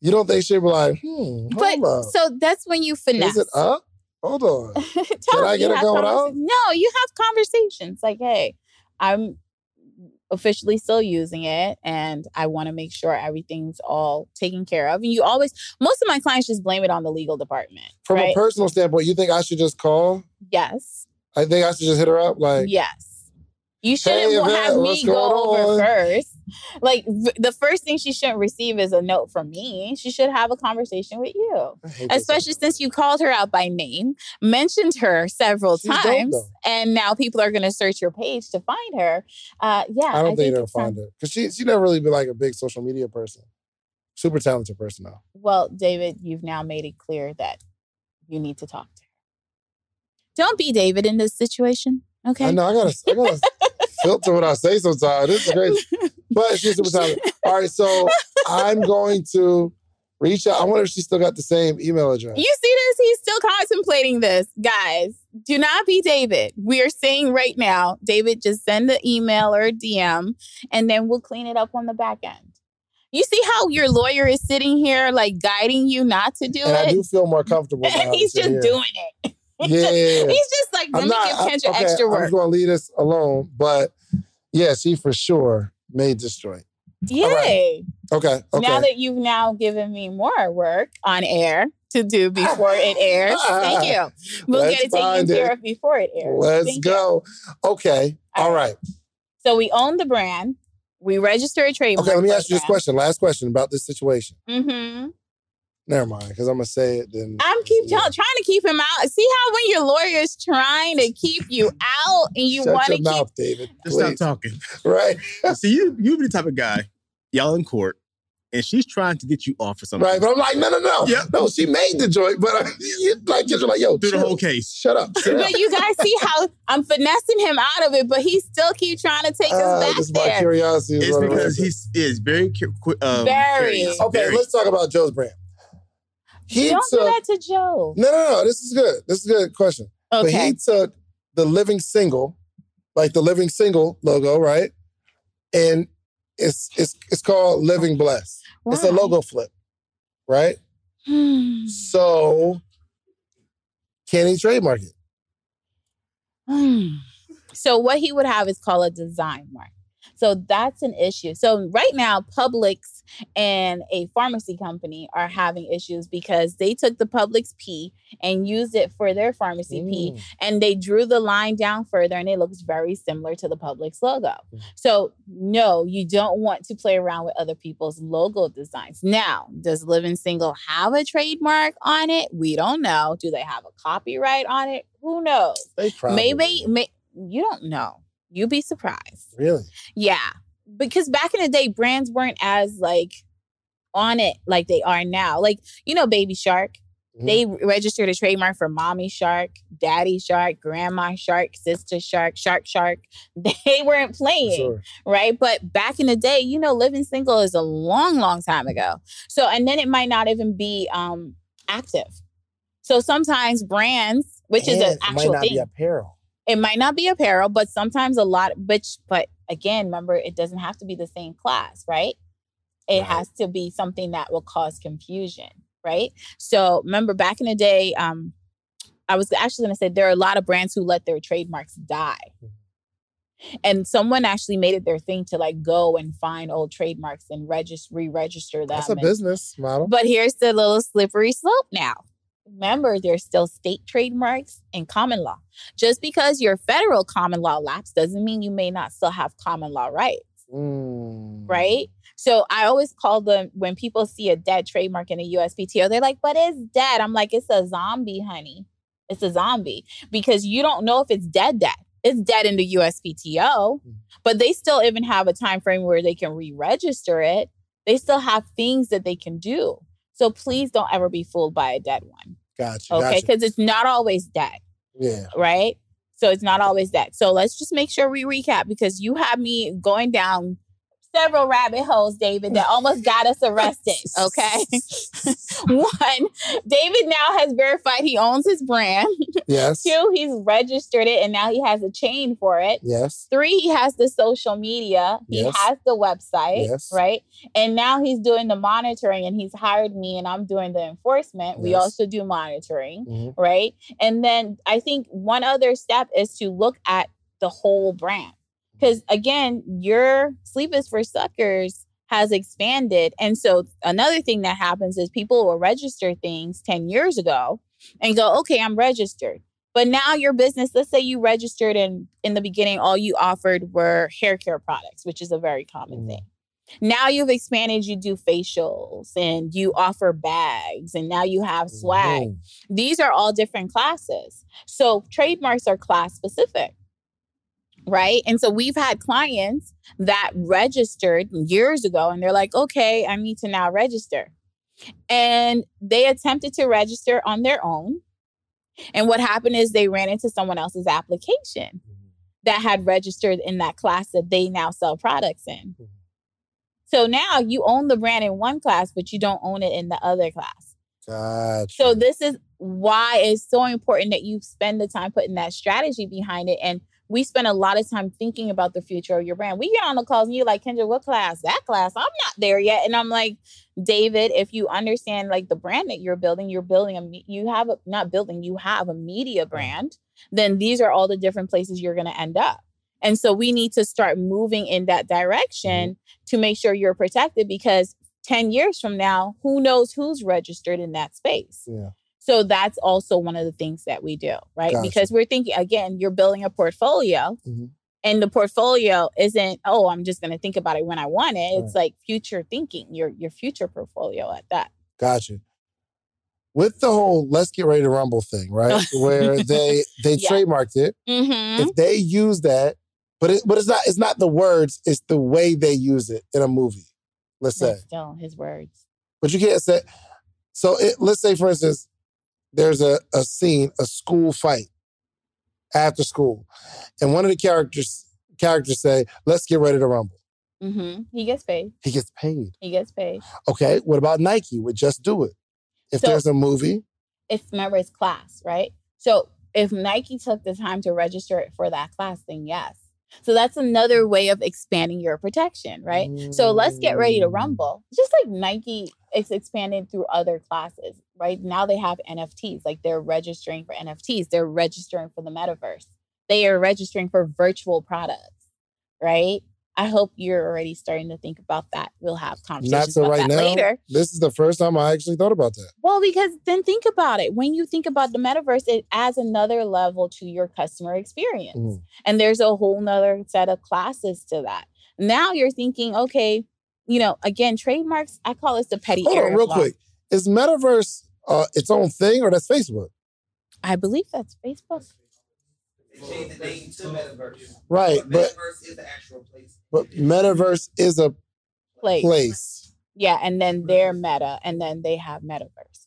you don't think she'd be like, hmm, but, hold up. So that's when you finesse. Is it up? Hold on. Can I get it going out? No, you have conversations. Like, hey, I'm officially still using it and I want to make sure everything's all taken care of. And you always, most of my clients just blame it on the legal department. From right? a personal standpoint, you think I should just call? Yes. I think I should just hit her up? Like, yes. You shouldn't hey, Yvette, have me go over first. Like, v- the first thing she shouldn't receive is a note from me. She should have a conversation with you. Especially since you called her out by name, mentioned her several She's times, and now people are going to search your page to find her. Uh, yeah, I don't I think they'll find her. Because she, she never really been like a big social media person. Super talented person now. Well, David, you've now made it clear that you need to talk to her. Don't be David in this situation, okay? I know, I gotta... I gotta filter what I say sometimes. This is crazy. But she's super talented. All right, so I'm going to reach out. I wonder if she still got the same email address. You see this? He's still contemplating this. Guys, do not be David. We are saying right now, David, just send the email or D M, and then we'll clean it up on the back end. You see how your lawyer is sitting here, like, guiding you not to do and it? And I do feel more comfortable. And he's just here. doing it. He's, yeah, just, yeah, yeah. he's just like, let I'm me not, give Kendra okay, extra work. I'm going to leave this alone, but yeah, she for sure made this joint. Yay. Right. Okay, okay. Now that you've now given me more work on air to do before it airs, thank you. We'll Let's get it taken care of before it airs. Let's thank go. You. Okay. All, All right. right. So we own the brand. We register a trademark. Okay, let me ask you this question. Last question about this situation. Mm-hmm. Never mind, because I'm going to say it then. I'm keep yeah. trying to keep him out. See how when your lawyer is trying to keep you out and you want to keep... Shut your mouth, David. Just stop talking. Right? See, you, you be the type of guy, y'all in court, and she's trying to get you off for something. Right, but I'm like, no, no, no. Yep. No, she made the joint, but I, you, like, you're like, yo, do the whole case. Shut up. Shut but up. You guys see how I'm finessing him out of it, but he still keep trying to take uh, us back this there. My curiosity is it's because he is very... Um, very. Curious. Okay, very. Let's talk about Joe's brand. He Don't took, do that to Joe. No, no, no. This is good. This is a good question. Okay. But he took the Living Single, like the Living Single logo, right? And it's it's it's called Living Blessed. Right. It's a logo flip, right? Hmm. So can he trademark it? Hmm. So what he would have is called a design mark. So that's an issue. So right now, Publix and a pharmacy company are having issues because they took the Publix P and used it for their pharmacy mm. P, and they drew the line down further, and it looks very similar to the Publix logo. Mm. So no, you don't want to play around with other people's logo designs. Now, does Living Single have a trademark on it? We don't know. Do they have a copyright on it? Who knows? They probably maybe may, you don't know. You'd be surprised. Really? Yeah. Because back in the day, brands weren't as, like, on it like they are now. Like, you know, Baby Shark. Mm-hmm. They registered a trademark for Mommy Shark, Daddy Shark, Grandma Shark, Sister Shark, Shark Shark. They weren't playing, sure. right? But back in the day, you know, Living Single is a long, long time ago. So, and then it might not even be um, active. So sometimes brands, which and is an actual thing. It might not thing, be apparel. It might not be apparel, but sometimes a lot, but, but again, remember, it doesn't have to be the same class, right? It right. has to be something that will cause confusion, right? So remember back in the day, um, I was actually going to say there are a lot of brands who let their trademarks die. Mm-hmm. And someone actually made it their thing to like go and find old trademarks and register, re-register them. That's a and, business model. But here's the little slippery slope now. Remember, there's still state trademarks and common law. Just because your federal common law lapsed doesn't mean you may not still have common law rights. Mm. Right? So I always call them, when people see a dead trademark in a U S P T O, they're like, but it's dead. I'm like, it's a zombie, honey. It's a zombie because you don't know if it's dead dead. It's dead in the U S P T O, but they still even have a time frame where they can re-register it. They still have things that they can do. So please don't ever be fooled by a dead one. Gotcha. Okay, because gotcha. It's not always dead. Yeah. Right? So it's not always that. So let's just make sure we recap because you had me going down several rabbit holes, David, that almost got us arrested. Okay. One, David now has verified he owns his brand. Yes. Two, he's registered it and now he has a chain for it. Yes. Three, he has the social media. He yes. has the website. Yes. Right. And now he's doing the monitoring and he's hired me and I'm doing the enforcement. Yes. We also do monitoring. Mm-hmm. Right. And then I think one other step is to look at the whole brand. Because again, your Sleep is for Suckers has expanded. And so another thing that happens is people will register things ten years ago and go, okay, I'm registered. But now your business, let's say you registered and in the beginning, all you offered were hair care products, which is a very common mm. thing. Now you've expanded, you do facials and you offer bags and now you have swag. Mm. These are all different classes. So trademarks are class specific. Right. And so we've had clients that registered years ago and they're like, OK, I need to now register. And they attempted to register on their own. And what happened is they ran into someone else's application that had registered in that class that they now sell products in. So now you own the brand in one class, but you don't own it in the other class. Gotcha. So this is why it's so important that you spend the time putting that strategy behind it. And we spend a lot of time thinking about the future of your brand. We get on the calls and you're like, Kendra, what class? That class? I'm not there yet. And I'm like, David, if you understand like the brand that you're building, you're building, a you have a, not building, you have a media brand, then these are all the different places you're going to end up. And so we need to start moving in that direction mm-hmm. to make sure you're protected because ten years from now, who knows who's registered in that space? Yeah. So that's also one of the things that we do, right? Gotcha. Because we're thinking, again, you're building a portfolio mm-hmm. and the portfolio isn't, oh, I'm just going to think about it when I want it. Right. It's like future thinking, your your future portfolio at that. Gotcha. With the whole let's get ready to rumble thing, right? Where they they yeah. trademarked it. Mm-hmm. If they use that, but it, but it's not it's not the words, it's the way they use it in a movie, let's say. Still his words. But you can't say, so it, let's say, for instance, there's a, a scene, a school fight after school. And one of the characters characters say, let's get ready to rumble. Mm-hmm. He gets paid. He gets paid. He gets paid. Okay, what about Nike would just do it? If so, there's a movie. If remember, it's class, right? So if Nike took the time to register it for that class, then yes. So that's another way of expanding your protection, right? Mm. So let's get ready to rumble. Just like Nike, it's expanded through other classes, right? Now they have N F Ts, like they're registering for N F Ts. They're registering for the metaverse. They are registering for virtual products, right? I hope you're already starting to think about that. We'll have conversations about that later. This is the first time I actually thought about that. Well, because then think about it. When you think about the metaverse, it adds another level to your customer experience. Mm. And there's a whole nother set of classes to that. Now you're thinking, okay, you know, again, trademarks, I call this the petty area. Hold on, real quick. Is metaverse uh, its own thing or that's Facebook? I believe that's Facebook. Change the name to metaverse. Right. But metaverse but, is the actual place. But metaverse is a place. place. Yeah, and then they're meta, and then they have metaverse.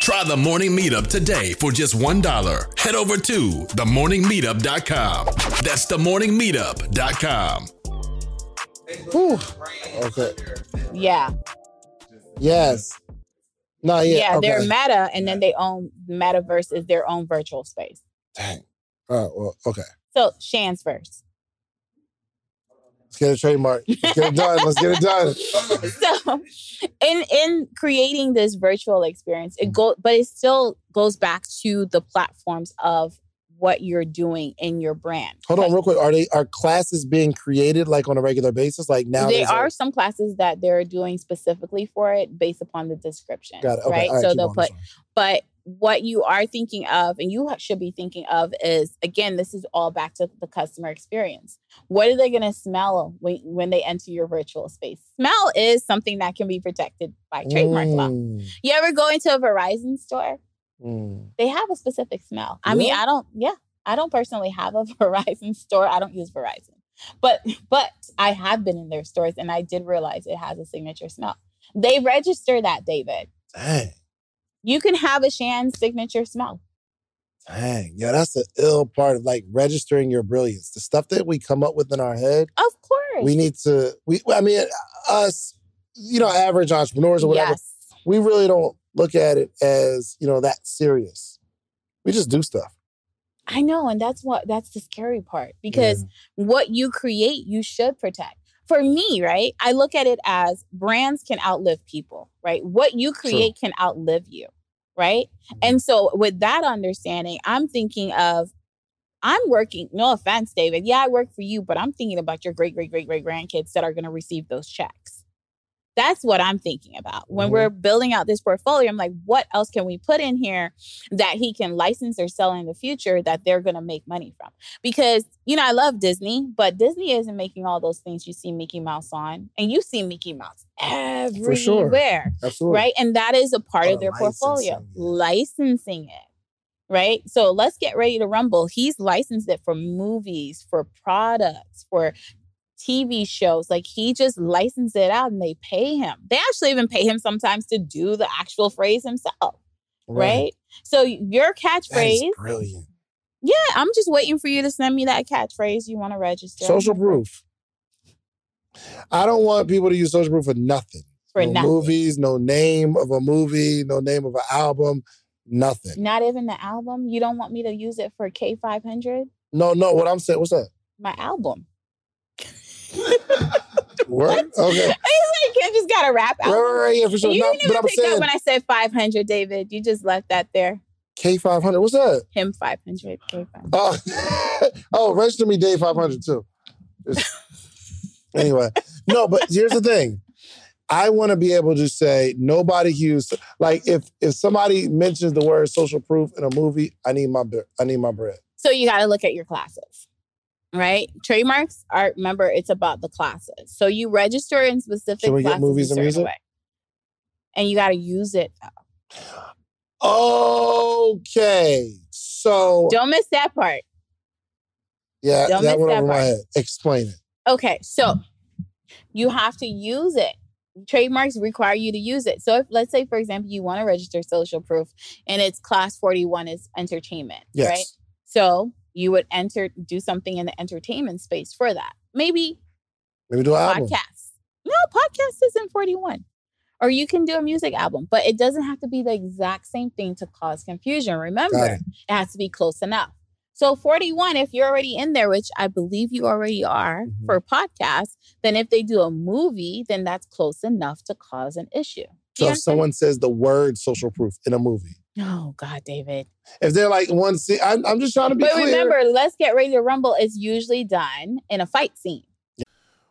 Try the Morning Meetup today for just one dollar. Head over to the morning meetup dot com. That's the morning meetup dot com. Whew. Okay. Yeah. Yes. No, yeah. Yeah, okay. They're meta, and then they own metaverse is their own virtual space. Dang. All right, well, okay. So, Shan's first. Let's get a trademark. Let's get it done. Let's get it done. So, in in creating this virtual experience, it go, but it still goes back to the platforms of what you're doing in your brand. Hold on real quick. Are they are classes being created like on a regular basis? Like now there are like... some classes that they're doing specifically for it based upon the description. Got it. Okay. Right? All right. So they'll put, but what you are thinking of and you should be thinking of is, again, this is all back to the customer experience. What are they going to smell when, when they enter your virtual space? Smell is something that can be protected by trademark mm. law. You ever go into a Verizon store? Mm. They have a specific smell. I really? mean, I don't, yeah, I don't personally have a Verizon store. I don't use Verizon, but, but I have been in their stores and I did realize it has a signature smell. They register that, David. Dang. You can have a Shand signature smell. Dang. Yeah, that's the ill part of like registering your brilliance. The stuff that we come up with in our head. Of course. We need to, we, I mean, us, you know, average entrepreneurs or whatever, yes. we really don't look at it as, you know, that serious. We just do stuff. I know. And that's what, that's the scary part because yeah. what you create, you should protect. For me, right? I look at it as brands can outlive people, right? What you create True. Can outlive you, right? Mm-hmm. And so with that understanding, I'm thinking of, I'm working, no offense, David. Yeah, I work for you, but I'm thinking about your great, great, great, great grandkids that are going to receive those checks. That's what I'm thinking about. When mm-hmm. we're building out this portfolio, I'm like, what else can we put in here that he can license or sell in the future that they're going to make money from? Because, you know, I love Disney, but Disney isn't making all those things you see Mickey Mouse on. And you see Mickey Mouse everywhere. For sure. Absolutely. Right? And that is a part oh, of their licensing. portfolio. Licensing it. Right? So let's get ready to rumble. He's licensed it for movies, for products, for T V shows. Like he just licensed it out and they pay him. They actually even pay him sometimes to do the actual phrase himself. Right. right? So your catchphrase. Brilliant. Yeah. I'm just waiting for you to send me that catchphrase you want to register. Social proof. I don't want people to use social proof for nothing. For no nothing. Movies, no name of a movie, no name of an album, nothing. Not even the album. You don't want me to use it for K five hundred? No, no. What I'm saying. What's that? My album. What? Okay. He's like, you just got to rap out. Right, right, right, yeah, for sure. You didn't even pick up when I said five hundred, David. You just left that there. K five hundred, what's that? Him five hundred, K five hundred. Oh, oh register me Dave five hundred too. Anyway. No, but here's the thing. I want to be able to say nobody used, like if if somebody mentions the word social proof in a movie, I need my I need my bread. So you got to look at your classes. Right? Trademarks are, remember, it's about the classes. So you register in specific Should we classes. Get movies and music? Way. And you got to use it, though. Okay. So. Don't miss that part. Yeah, Don't that miss went over my head. Explain it. Okay. So you have to use it. Trademarks require you to use it. So if, let's say, for example, you want to register social proof and it's class forty-one is entertainment. Yes. Right? So. You would enter, do something in the entertainment space for that. Maybe, maybe do an podcast. Album. No, podcast isn't forty-one. Or you can do a music album, but it doesn't have to be the exact same thing to cause confusion. Remember, it. it has to be close enough. So forty-one, if you're already in there, which I believe you already are mm-hmm. for podcasts, then if they do a movie, then that's close enough to cause an issue. So if someone says the word social proof in a movie. Oh, God, David. If they're like one scene, I'm, I'm just trying to be but clear. But remember, Let's Get Ready to Rumble is usually done in a fight scene.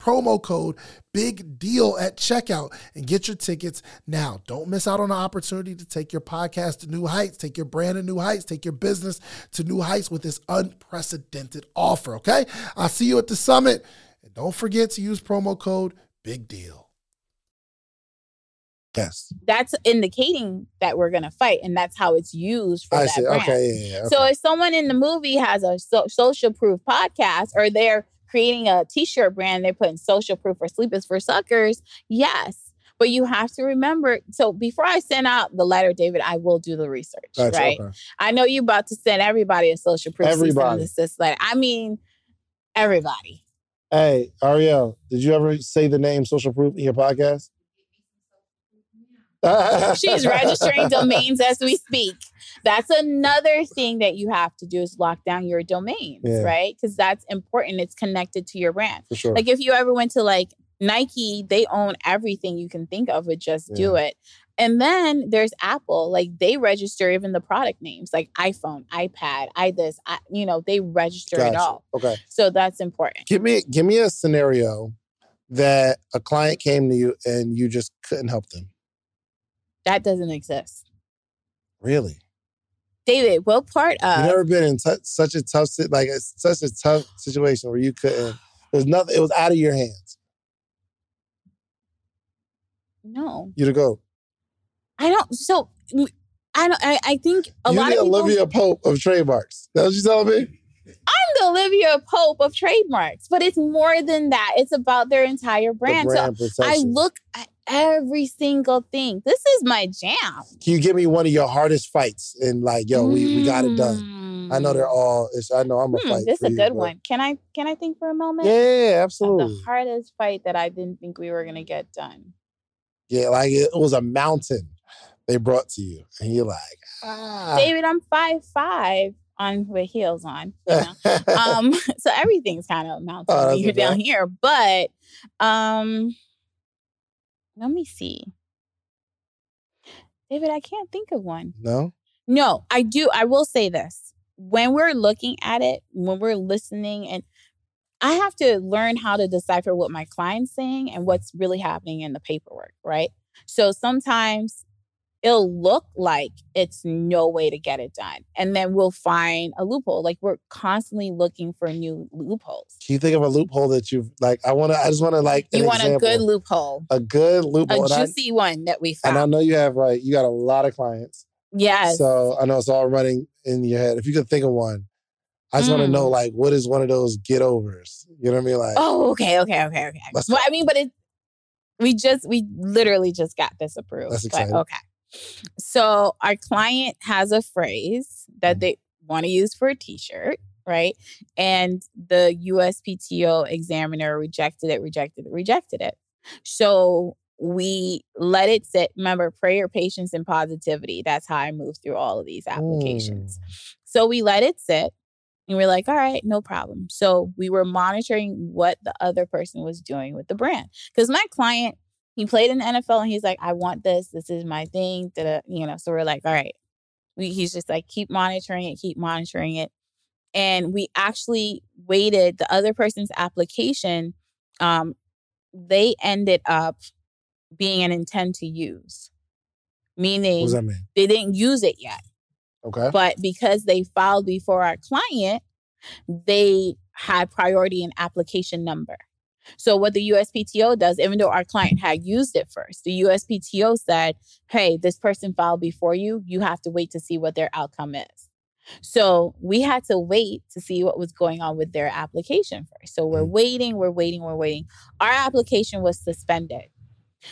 promo code Big Deal at checkout and get your tickets now. Don't miss out on the opportunity to take your podcast to new heights, take your brand to new heights, take your business to new heights with this unprecedented offer, okay? I'll see you at the summit. And don't forget to use promo code Big Deal. Yes. That's indicating that we're going to fight, and that's how it's used for I that see. brand. Okay, yeah, yeah, okay. So if someone in the movie has a so- social proof podcast or they're creating a t-shirt brand, they're putting social proof or sleep is for suckers. Yes. But you have to remember. So before I send out the letter, David, I will do the research. That's right. Okay. I know you're about to send everybody a social proof. Everybody. This letter. I mean, everybody. Hey, Ariel, did you ever say the name social proof in your podcast? She's registering domains as we speak. That's another thing that you have to do is lock down your domains, yeah. right? Because that's important. It's connected to your brand. For sure. Like if you ever went to like Nike, they own everything you can think of with Just yeah. Do It. And then there's Apple. Like they register even the product names like iPhone, iPad, I this, I, you know, they register gotcha. It all. Okay. So that's important. Give me, give me a scenario that a client came to you and you just couldn't help them. That doesn't exist. Really? David, what part of... You've never been in t- such a tough... Like, such a tough situation where you couldn't... There's nothing... It was out of your hands. No. You to go. I don't... So, I don't... I, I think a you lot of people... You're the Olivia Pope of trademarks. That's what you telling me? I'm the Olivia Pope of trademarks. But it's more than that. It's about their entire brand. The brand so, protection. I look... I, Every single thing. This is my jam. Can you give me one of your hardest fights? And like, yo, we, mm. we got it done. I know they're all. It's, I know I'm a mm, fight. This is a you, good but... one. Can I can I think for a moment? Yeah, absolutely. Of the hardest fight that I didn't think we were gonna get done. Yeah, like it was a mountain they brought to you, and you're like, ah. David, I'm five five on with heels on. You know? um, so everything's kind of a mountain oh, when you're down bad. here, but um. Let me see. David, I can't think of one. No? No, I do. I will say this. When we're looking at it, when we're listening, and I have to learn how to decipher what my client's saying and what's really happening in the paperwork, right? So sometimes it'll look like it's no way to get it done. And then we'll find a loophole. Like, we're constantly looking for new loopholes. Can you think of a loophole that you've, like, I want to, I just want to, like, you want example. a good loophole. A good loophole. A juicy I, one that we found. And I know you have, right, you got a lot of clients. Yes. So I know it's all running in your head. If you could think of one, I just mm. want to know, like, what is one of those get overs? You know what I mean? Like, oh, okay, okay, okay, okay. Well, go. I mean, but it, we just, we literally just got this approved. That's exciting. But, okay. So our client has a phrase that they want to use for a t-shirt, right? And the U S P T O examiner rejected it, rejected it, rejected it. So we let it sit. Remember, prayer, patience, and positivity. That's how I move through all of these applications. Mm. So we let it sit. And we're like, all right, no problem. So we were monitoring what the other person was doing with the brand. Because my client, he played in the N F L and he's like, I want this. This is my thing. Da-da. You know, so we're like, all right. We, he's just like, keep monitoring it, keep monitoring it. And we actually waited. The other person's application, um, they ended up being an intent to use. Meaning, what does that mean? They didn't use it yet. Okay. But because they filed before our client, they had priority in application number. So what the U S P T O does, even though our client had used it first, the U S P T O said, hey, this person filed before you. You have to wait to see what their outcome is. So we had to wait to see what was going on with their application first. So we're waiting, we're waiting, we're waiting. Our application was suspended.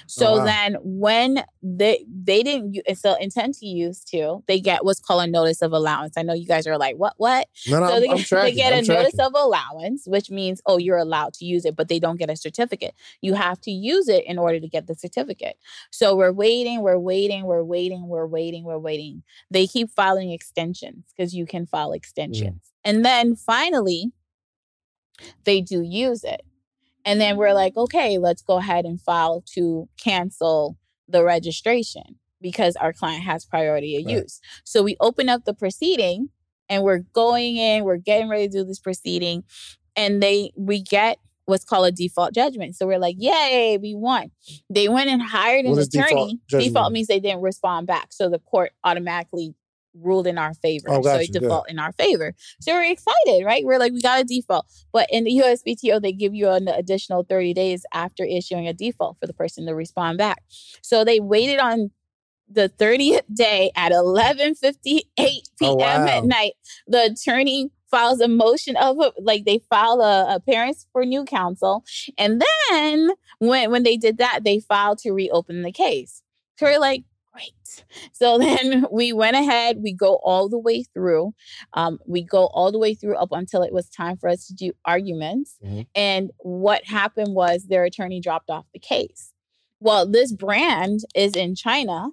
So oh, wow. then when they they didn't, so intent to use too, they get what's called a notice of allowance. I know you guys are like, what, what? No, no, so they, I'm, I'm tracking, they get I'm a tracking. notice of allowance, which means, oh, you're allowed to use it, but they don't get a certificate. You have to use it in order to get the certificate. So we're waiting, we're waiting, we're waiting, we're waiting, we're waiting. They keep filing extensions because you can file extensions. Yeah. And then finally, they do use it. And then we're like, okay, let's go ahead and file to cancel the registration because our client has priority of right. use. So we open up the proceeding and we're going in, we're getting ready to do this proceeding. And they we get what's called a default judgment. So we're like, yay, we won. They went and hired an what attorney. Default, default means they didn't respond back. So the court automatically ruled in our favor. Oh, gotcha. So it default yeah. in our favor. So we're excited, right? We're like, we got a default. But in the U S P T O, they give you an additional thirty days after issuing a default for the person to respond back. So they waited on the thirtieth day at eleven fifty-eight p.m. Oh, wow. at night. The attorney files a motion of, like, they file a, a appearance for new counsel. And then when, when they did that, they filed to reopen the case. So we're like, great. So then we went ahead, we go all the way through. Um, we go all the way through up until it was time for us to do arguments. Mm-hmm. And what happened was their attorney dropped off the case. Well, this brand is in China.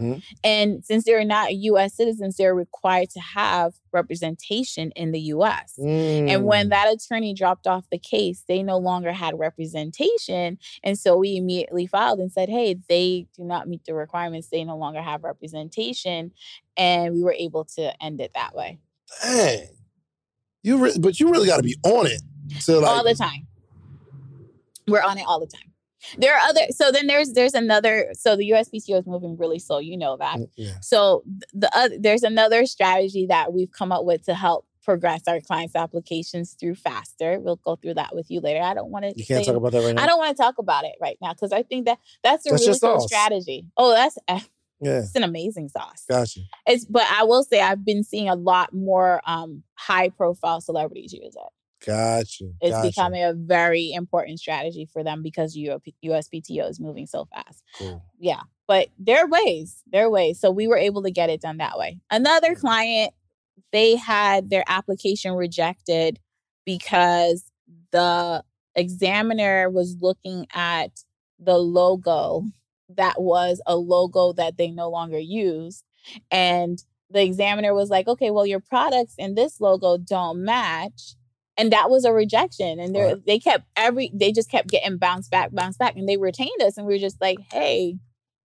Mm-hmm. And since they're not U S citizens, they're required to have representation in the U S. Mm. And when that attorney dropped off the case, they no longer had representation. And so we immediately filed and said, hey, they do not meet the requirements. They no longer have representation. And we were able to end it that way. Dang. You re- but you really got to be on it. So, like- all the time. We're on it all the time. There are other, so then there's there's another, so the U S P T O is moving really slow, you know that. Yeah. So the other, there's another strategy that we've come up with to help progress our clients' applications through faster. We'll go through that with you later. I don't want to You can't say, talk about that right now. I don't want to talk about it right now because I think that that's a that's really cool strategy. Oh, that's yeah. It's an amazing sauce. Gotcha. It's but I will say I've been seeing a lot more um, high profile celebrities use it. Gotcha. It's gotcha. becoming a very important strategy for them because U S P T O is moving so fast. Cool. Yeah. But there are ways. There are ways. So we were able to get it done that way. Another client, they had their application rejected because the examiner was looking at the logo that was a logo that they no longer used. And the examiner was like, okay, well, your products and this logo don't match. And that was a rejection. And right. they kept every, they just kept getting bounced back, bounced back. And they retained us. And we were just like, hey,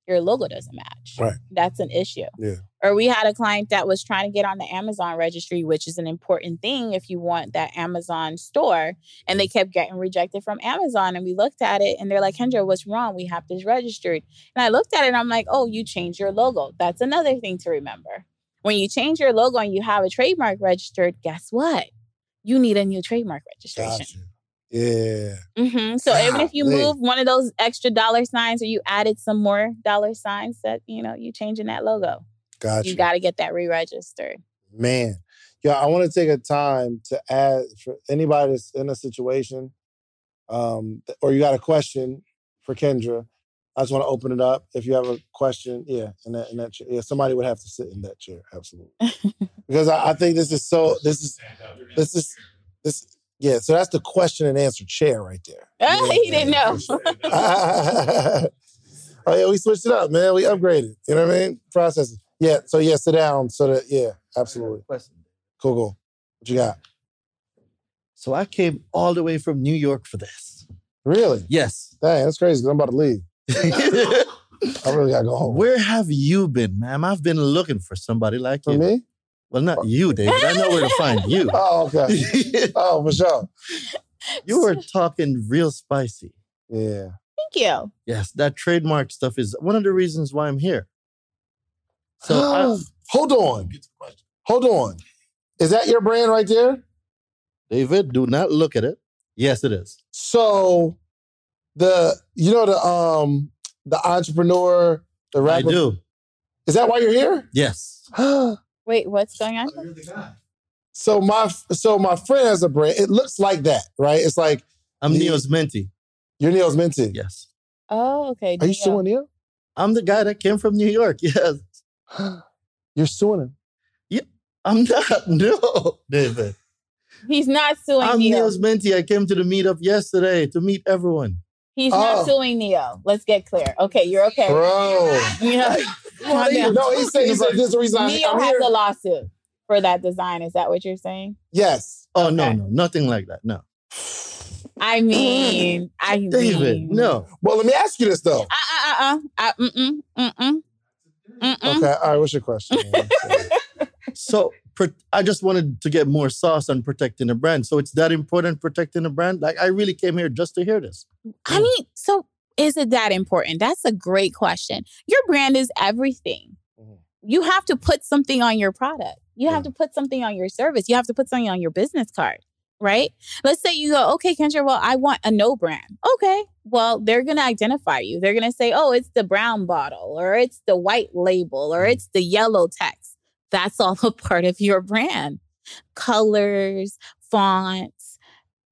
your logo doesn't match. Right. That's an issue. Yeah. Or we had a client that was trying to get on the Amazon registry, which is an important thing if you want that Amazon store. And they kept getting rejected from Amazon. And we looked at it and they're like, Kendra, what's wrong? We have this registered. And I looked at it and I'm like, oh, you changed your logo. That's another thing to remember. When you change your logo and you have a trademark registered, guess what? You need a new trademark registration. Gotcha. Yeah. Mm-hmm. So God, even if you move one of those extra dollar signs or you added some more dollar signs that, you know, you changing that logo. Gotcha. You got to get that re-registered. Man. Yeah, I want to take a time to ask for anybody that's in a situation um, or you got a question for Kendra. I just want to open it up. If you have a question, yeah, in that, in that chair. Yeah, somebody would have to sit in that chair. Absolutely. Because I, I think this is so, this is, this is, this yeah, so that's the question and answer chair right there. Oh, he didn't know. Oh, yeah, we switched it up, man. We upgraded. You know what I mean? Processing. Yeah, so yeah, sit down. So that, yeah, absolutely. Question. Cool, cool. What you got? So I came all the way from New York for this. Really? Yes. Dang, that's crazy because I'm about to leave. I really gotta go home. Where have you been, ma'am? I've been looking for somebody like for you. For me? Well, not oh. you, David. I know where to find you. Oh, okay. Oh, for sure. You were talking real spicy. Yeah. Thank you. Yes, that trademark stuff is one of the reasons why I'm here. So oh, hold on. Hold on. Is that your brand right there? David, do not look at it. Yes, it is. So the, you know, the um the entrepreneur, the rapper. I do. Is that why you're here? Yes. Wait, what's going on? You're the guy. So my so my friend has a brand. It looks like that, right? It's like I'm he, Niels Minty. You're Niels Minty. Yes. Oh, okay. Are you suing him? I'm the guy that came from New York. Yes. You're suing him. Yeah, I'm not. No, David. He's not suing. I'm Neo. Niels Minty. I came to the meetup yesterday to meet everyone. He's oh. not suing Neo. Let's get clear. Okay, you're okay. Bro. You know, well, he, no, he said, he said this is the reason Neo I'm has here. A lawsuit for that design. Is that what you're saying? Yes. Oh, okay. no, no. Nothing like that. No. I mean, I mean. David, no. Well, let me ask you this, though. Uh-uh, uh-uh. Mm-mm, mm-mm, mm-mm. Okay, all right. What's your question? So, I just wanted to get more sauce on protecting the brand. So it's that important, protecting the brand? Like, I really came here just to hear this. I mean, so is it that important? That's a great question. Your brand is everything. Mm-hmm. You have to put something on your product. You yeah. have to put something on your service. You have to put something on your business card, right? Let's say you go, okay, Kendra, well, I want a no brand. Okay, well, they're going to identify you. They're going to say, oh, it's the brown bottle or it's the white label or it's the yellow text. That's all a part of your brand. Colors, fonts,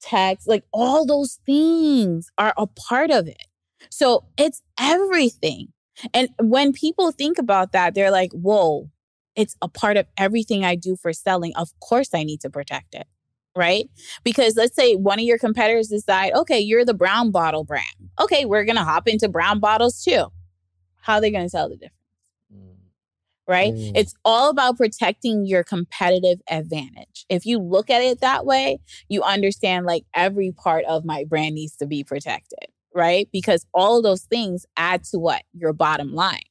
text, like all those things are a part of it. So it's everything. And when people think about that, they're like, whoa, it's a part of everything I do for selling. Of course I need to protect it, right? Because let's say one of your competitors decide, okay, you're the brown bottle brand. Okay, we're going to hop into brown bottles too. How are they going to tell the difference? Right? Mm. It's all about protecting your competitive advantage. If you look at it that way, you understand like every part of my brand needs to be protected, right? Because all of those things add to what? Your bottom line.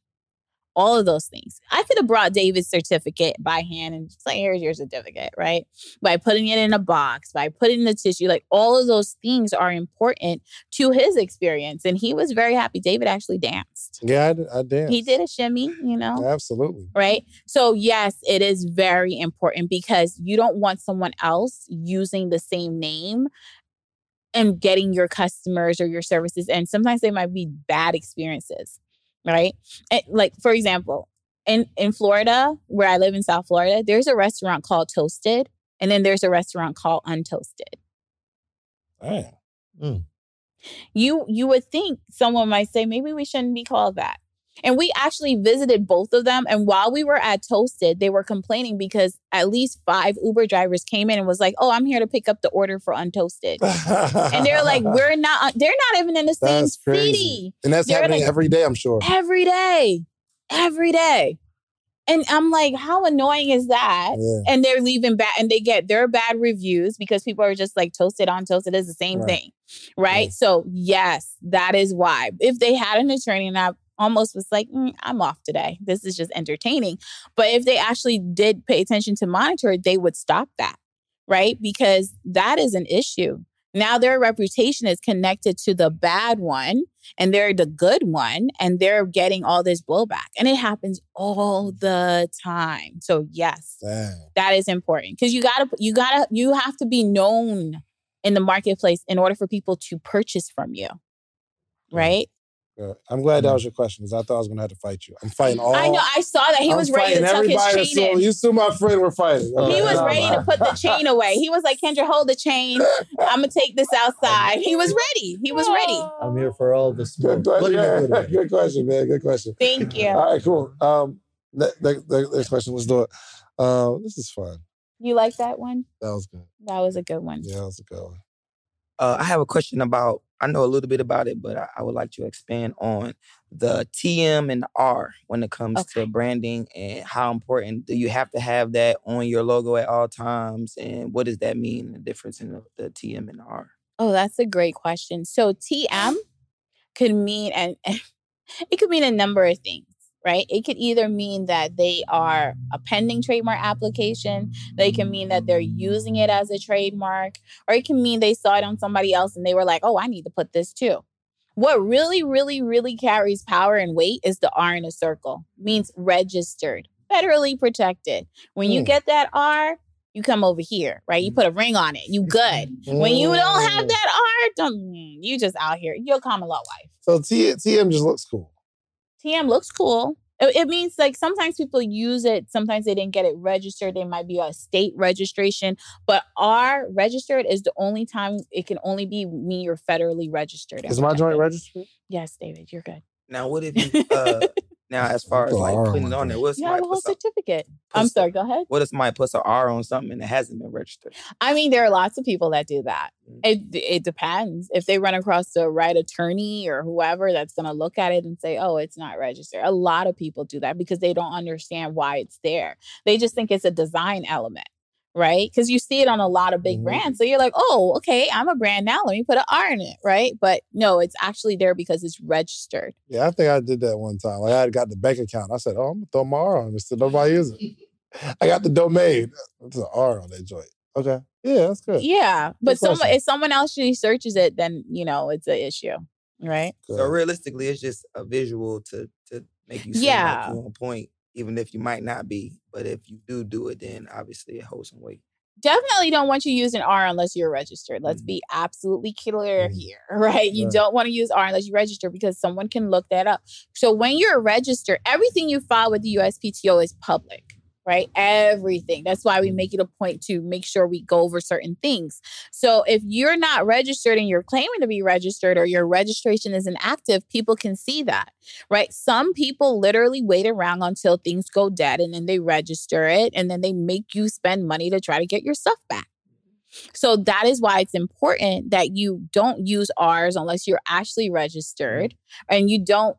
All of those things. I could have brought David's certificate by hand and just like, here's your certificate, right? By putting it in a box, by putting in the tissue, like all of those things are important to his experience. And he was very happy. David actually danced. Yeah, I, did, I danced. He did a shimmy, you know? Absolutely. Right? So yes, it is very important because you don't want someone else using the same name and getting your customers or your services. And sometimes they might be bad experiences. Right? And like, for example, in, in Florida, where I live in South Florida, there's a restaurant called Toasted. And then there's a restaurant called Untoasted. Oh. Mm. You, you would think someone might say, maybe we shouldn't be called that. And we actually visited both of them. And while we were at Toasted, they were complaining because at least five Uber drivers came in and was like, oh, I'm here to pick up the order for Untoasted. And they're like, we're not, they're not even in the same that's city. Crazy. And that's they're happening like, every day, I'm sure. Every day. Every day. And I'm like, how annoying is that? Yeah. And they're leaving bad, and they get their bad reviews because people are just like, Toasted on Toasted is the same right. thing. Right? Yeah. So yes, that is why. If they had an attorney and I, almost was like, mm, I'm off today. This is just entertaining. But if they actually did pay attention to monitor it, they would stop that, right? Because that is an issue. Now their reputation is connected to the bad one and they're the good one and they're getting all this blowback. And it happens all the time. So yes, Dang. that is important because you gotta, you gotta, you have to be known in the marketplace in order for people to purchase from you. Right? Good. I'm glad that was your question because I thought I was going to have to fight you. I'm fighting all... I know. I saw that. He I'm was ready to tuck his chain in. You still my friend. We're fighting. All he right, was I'm ready right. to put the chain away. He was like, Kendra, hold the chain. I'm going to take this outside. He was ready. He was ready. I'm here for all the smoke. Good, yeah. Good question, man. Good question. Thank you. All right, cool. Um, next, next, next question. Let's do it. Uh, this is fun. You like that one? That was good. That was a good one. Yeah, that was a good one. Uh, I have a question about, I know a little bit about it, but I, I would like to expand on the T M and the R when it comes okay. to branding and how important do you have to have that on your logo at all times? And what does that mean, the difference in the, the T M and the R? Oh, that's a great question. So T M could mean, and it could mean a number of things. Right? It could either mean that they are a pending trademark application. They can mean that they're using it as a trademark, or it can mean they saw it on somebody else and they were like, oh, I need to put this too. What really, really, really carries power and weight is the R in a circle. It means registered, federally protected. When you mm. get that R, you come over here, right? You put a ring on it. You good. Mm. When you don't have that R, don't, you just out here. You're a common law wife. So T- TM just looks cool. T M looks cool. It, it means like sometimes people use it. Sometimes they didn't get it registered. They might be a state registration, but R registered is the only time it can only be me or federally registered. Is my joint registered? Yes, David, you're good. Now, what if you, uh, now as far as like putting it on there, what's my whole certificate? I'm sorry, go ahead. What if somebody puts an R on something and it hasn't been registered? I mean, there are lots of people that do that. It it depends. If they run across the right attorney or whoever that's going to look at it and say, oh, it's not registered. A lot of people do that because they don't understand why it's there. They just think it's a design element, right? Because you see it on a lot of big mm-hmm. brands. So you're like, oh, okay, I'm a brand now. Let me put an R in it, right? But no, it's actually there because it's registered. Yeah, I think I did that one time. Like I got the bank account. I said, oh, I'm going to throw my R on this so nobody uses it. I got the domain. There's an R on that joint. Okay. Yeah, that's good. Yeah. But someone, if someone else searches it, then, you know, it's an issue, right? Good. So realistically, it's just a visual to to make you seem yeah. like you're on point, even if you might not be. But if you do do it, then obviously it holds some weight. Definitely don't want you using R unless you're registered. Let's mm-hmm. be absolutely clear mm-hmm. here, right? You right. don't want to use R unless you register because someone can look that up. So when you're registered, everything you file with the U S P T O is public. Right? Everything. That's why we make it a point to make sure we go over certain things. So if you're not registered and you're claiming to be registered or your registration is inactive, people can see that, right? Some people literally wait around until things go dead and then they register it and then they make you spend money to try to get your stuff back. So that is why it's important that you don't use R's unless you're actually registered and you don't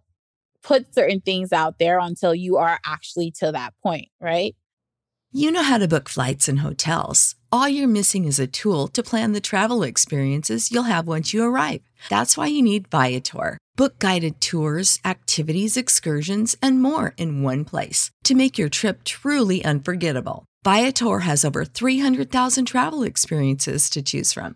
put certain things out there until you are actually to that point, right? You know how to book flights and hotels. All you're missing is a tool to plan the travel experiences you'll have once you arrive. That's why you need Viator. Book guided tours, activities, excursions, and more in one place to make your trip truly unforgettable. Viator has over three hundred thousand travel experiences to choose from.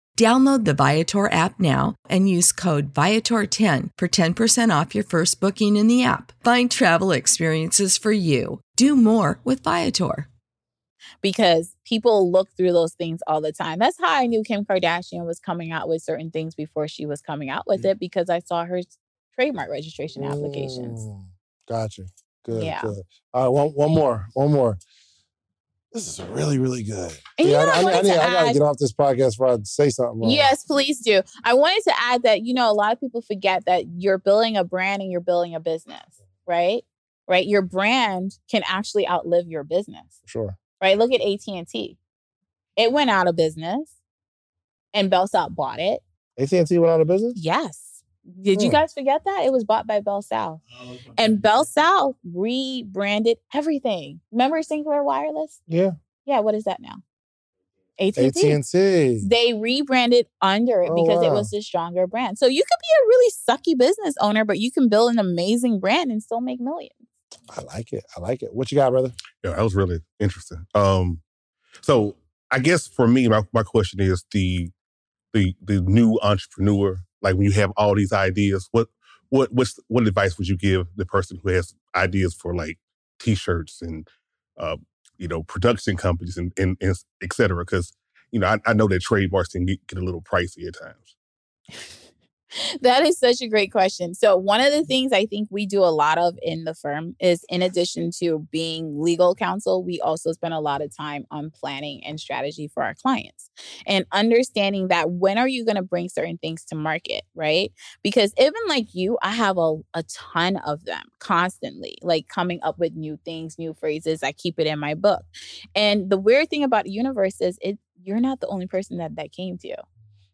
Download the Viator app now and use code Viator ten for ten percent off your first booking in the app. Find travel experiences for you. Do more with Viator. Because people look through those things all the time. That's how I knew Kim Kardashian was coming out with certain things before she was coming out with it, because I saw her trademark registration applications. Mm, gotcha. Good, yeah. good. All right, one, one more, one more. This is really, really good. And yeah, you know, I, I, I, I, need, add, I gotta get off this podcast before I say something wrong. Yes, please do. I wanted to add that, you know, a lot of people forget that you're building a brand and you're building a business, right? Right? Your brand can actually outlive your business. Sure. right? Look at A T and T. It went out of business and BellSouth bought it. A T and T went out of business? Yes. Did hmm. you guys forget that? It was bought by BellSouth. Oh, okay. And BellSouth rebranded everything. Remember Singular Wireless? Yeah. Yeah, what is that now? A T and T. A T and T. They rebranded under it oh, because wow. it was a stronger brand. So you could be a really sucky business owner, but you can build an amazing brand and still make millions. I like it. I like it. What you got, brother? Yeah, that was really interesting. Um, so I guess for me, my, my question is the the the new entrepreneur. Like when you have all these ideas, what what what's, what advice would you give the person who has ideas for like T-shirts and uh, you know production companies and and, and et cetera? Because you know I, I know that trademarks can get, get a little pricey at times. That is such a great question. So one of the things I think we do a lot of in the firm is, in addition to being legal counsel, we also spend a lot of time on planning and strategy for our clients and understanding that when are you going to bring certain things to market, right? Because even like you, I have a, a ton of them constantly, like coming up with new things, new phrases. I keep it in my book. And the weird thing about the universe is it you're not the only person that that came to,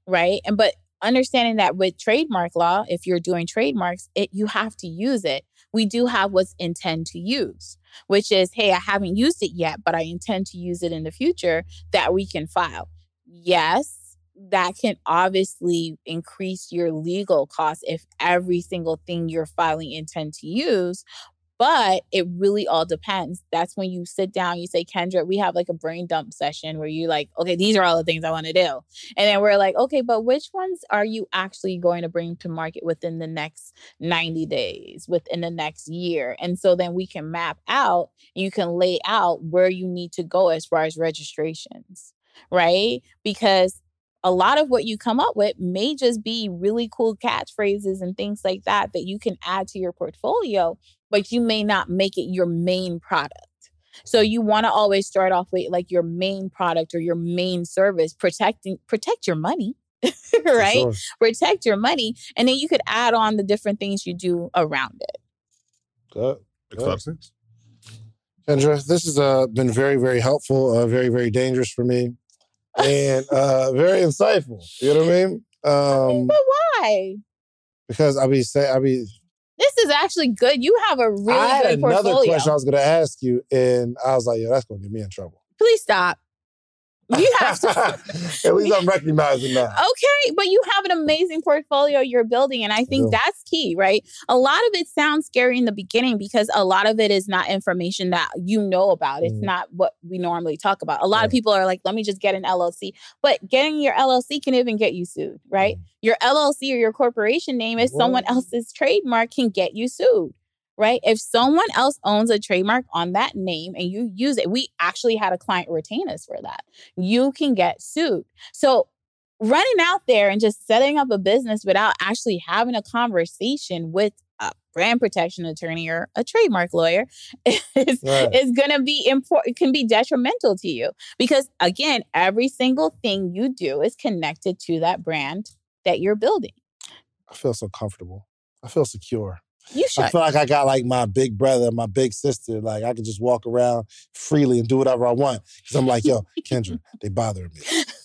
right? And but understanding that with trademark law, if you're doing trademarks, it you have to use it. We do have what's intend to use, which is, hey, I haven't used it yet, but I intend to use it in the future, that we can file. Yes, that can obviously increase your legal costs if every single thing you're filing intend to use. But it really all depends. That's when you sit down, you say, Kendra, we have like a brain dump session where you like, okay, these are all the things I want to do. And then we're like, okay, but which ones are you actually going to bring to market within the next ninety days, within the next year? And so then we can map out, you can lay out where you need to go as far as registrations, right? Because a lot of what you come up with may just be really cool catchphrases and things like that that you can add to your portfolio, but you may not make it your main product. So you want to always start off with like your main product or your main service, protecting, protect your money, right? Sure. Protect your money. And then you could add on the different things you do around it. That makes a lot of sense. Kendra, this has uh, been very, very helpful, uh, very, very dangerous for me. And uh, very insightful. You know what I mean? Um, I mean, but why? Because I be say I be. This is actually good. You have a really good portfolio. I had another portfolio. question I was going to ask you, and I was like, "Yo, that's going to get me in trouble." Please stop. You have to. At least I'm recognizing that. Okay, but you have an amazing portfolio you're building, and I think yeah. that's key, right? A lot of it sounds scary in the beginning because a lot of it is not information that you know about. It's mm. not what we normally talk about. A lot yeah. of people are like, let me just get an L L C. But getting your L L C can even get you sued, right? Mm. Your L L C or your corporation name is someone else's trademark can get you sued. Right? If someone else owns a trademark on that name and you use it, we actually had a client retain us for that. You can get sued. So running out there and just setting up a business without actually having a conversation with a brand protection attorney or a trademark lawyer is, right. is going to be important, can be detrimental to you. Because again, every single thing you do is connected to that brand that you're building. I feel so comfortable. I feel secure. You should. I feel like I got like my big brother, my big sister. Like I could just walk around freely and do whatever I want. Because I'm like, yo, Kendra, they bothering me.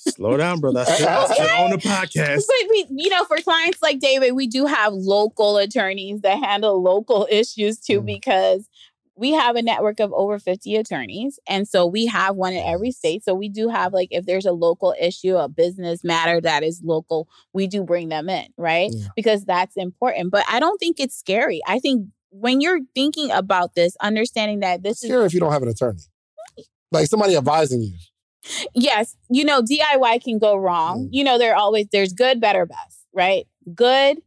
Slow down, brother. I still, okay. I still on the podcast. But we, you know, for clients like David, we do have local attorneys that handle local issues too, mm. because we have a network of over fifty attorneys. And so we have one in every state. So we do have like, if there's a local issue, a business matter that is local, we do bring them in, right? Yeah. Because that's important. But I don't think it's scary. I think when you're thinking about this, understanding that this it's is... Scary if you don't have an attorney. Like somebody advising you. Yes. You know, D I Y can go wrong. Mm. You know, there always, there's good, better, best, right? Good,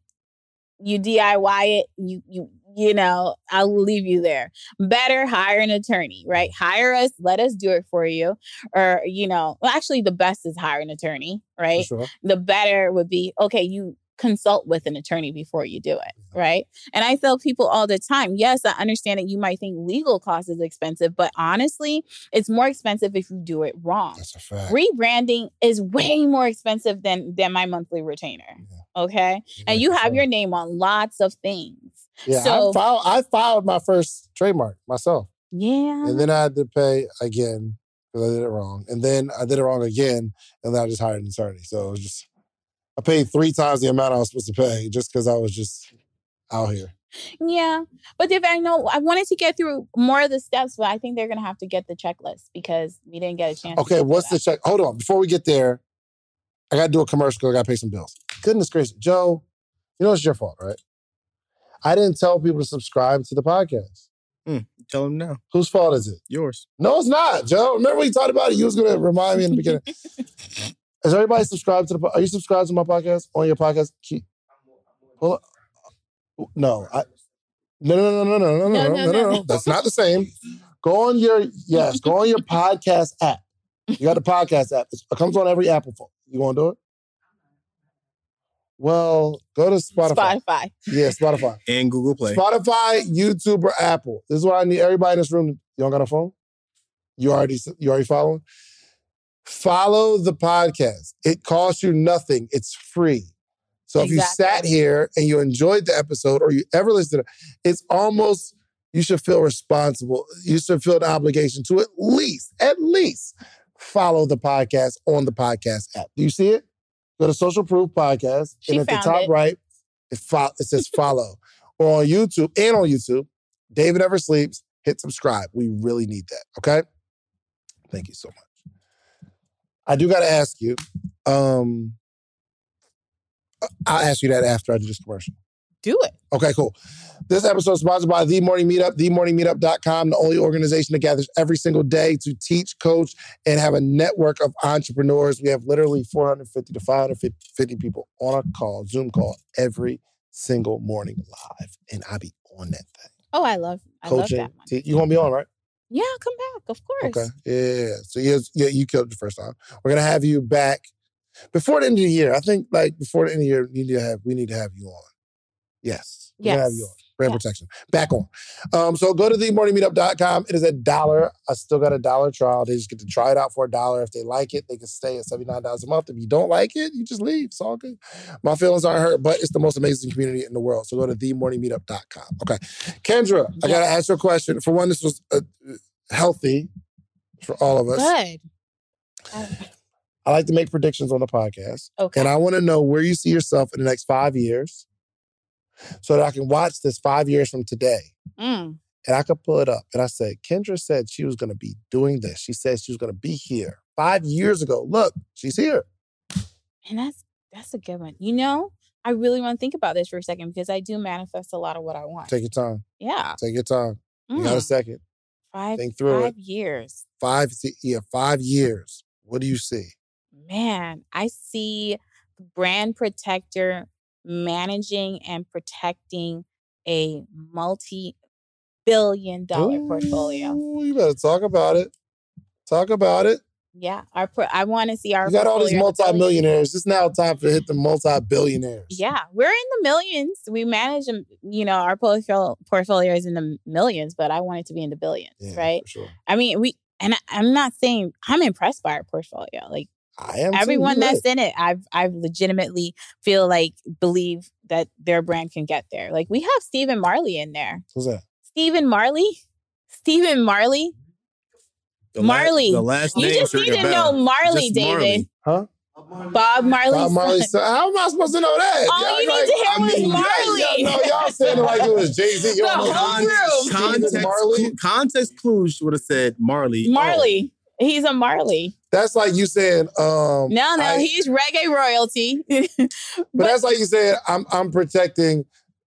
you D I Y it, you, you, You know, I'll leave you there. Better hire an attorney, right? Hire us, let us do it for you. Or, you know, well, actually the best is hire an attorney, right? Sure. The better would be, okay, you consult with an attorney before you do it, right? And I tell people all the time, yes, I understand that you might think legal costs is expensive, but honestly, it's more expensive if you do it wrong. That's a fact. Rebranding is way more expensive than than my monthly retainer, yeah. okay? Yeah, and you have sure. your name on lots of things. Yeah, so, I, filed, I filed my first trademark myself. Yeah. And then I had to pay again because I did it wrong. And then I did it wrong again, and then I just hired an attorney. So it was just, I paid three times the amount I was supposed to pay just because I was just out here. Yeah. But if I know, I wanted to get through more of the steps, but I think they're going to have to get the checklist because we didn't get a chance. Okay, what's the check? Hold on. Before we get there, I got to do a commercial because I got to pay some bills. Goodness gracious. Joe, you know it's your fault, right? I didn't tell people to subscribe to the podcast. Mm, tell them now. Whose fault is it? Yours. No, it's not, Joe. Remember when you talked about it? You was going to remind me in the beginning. Is everybody subscribed to the podcast? Are you subscribed to my podcast? On your podcast? Keep... Well, no, I... no, no, no, no, no, no, no, no, no, no, no, no. That's not the same. Go on your, yes, go on your podcast app. You got the podcast app. It's, it comes on every Apple phone. You want to do it? Well, go to Spotify. Spotify. Yeah, Spotify. And Google Play. Spotify, YouTube, or Apple. This is what I need everybody in this room. You don't got a phone? You already, you already following? Follow the podcast. It costs you nothing. It's free. So exactly. If you sat here and you enjoyed the episode or you ever listened to it, it's almost, you should feel responsible. You should feel the obligation to at least, at least follow the podcast on the podcast app. Do you see it? Go to Social Proof Podcast. She and at the top it. right, it, fo- it says follow. Or on YouTube, and on YouTube, David Ever Sleeps, hit subscribe. We really need that, okay? Thank you so much. I do got to ask you, um, I'll ask you that after I do this commercial. Do it. Okay, cool. This episode is sponsored by The Morning Meetup, the morning meetup dot com, the only organization that gathers every single day to teach, coach, and have a network of entrepreneurs. We have literally four hundred fifty to five hundred fifty people on a call, Zoom call, every single morning live. And I be on that thing. Oh, I love I Coaching, love that one. T- you going to be on, right? Yeah, I'll come back, of course. Okay, yeah. So yeah, yeah, you killed it the first time. We're going to have you back before the end of the year. I think like before the end of the year, we need to have, we need to have you on. Yes. Yes. We're gonna have you on. Brand yes. protection. Back on. Um, so go to the morning meetup dot com. It is a dollar. I still got a dollar trial. They just get to try it out for a dollar. If they like it, they can stay at seventy-nine dollars a month. If you don't like it, you just leave. It's all good. My feelings aren't hurt, but it's the most amazing community in the world. So go to the morning meetup dot com. Okay. Kendra, yes. I got to ask you a question. For one, this was uh, healthy for all of us. Good. Um, I like to make predictions on the podcast. Okay. And I want to know where you see yourself in the next five years. So that I can watch this five years from today. Mm. And I could pull it up. And I said, Kendra said she was going to be doing this. She said she was going to be here five years ago. Look, she's here. And that's that's a good one. You know, I really want to think about this for a second because I do manifest a lot of what I want. Take your time. Yeah. Take your time. Mm. You got a second. Five, think through five it. years. Five, yeah, five years. What do you see? Man, I see Brand Protector managing and protecting a multi-billion dollar Ooh, portfolio. You better talk about it. Talk about it. Yeah. our. Pro- I want to see our... You got all these multi-millionaires. It's now time to hit the multi-billionaires. Yeah. We're in the millions. We manage, you know, our portfolio, portfolio is in the millions, but I want it to be in the billions, yeah, right? For sure. I mean, we... And I, I'm not saying... I'm impressed by our portfolio. Like, I am Everyone that's in it, I've I've legitimately feel like, believe that their brand can get there. Like, we have Stephen Marley in there. Who's that? Stephen Marley? Stephen Marley? The Marley. La- the last name you just need to know Marley, just David. Marley. Huh? Bob Marley's Bob Marley's son. How am I supposed to know that? All y'all you like, need to hear I was mean, Marley. Y'all, y'all, know, y'all said it like it was Jay-Z. The whole Con- room. Context, Marley. Context clues would have said Marley. Marley. Oh. He's a Marley. That's like you saying... Um, no, no, I, he's reggae royalty. but, but that's like you saying, I'm I'm protecting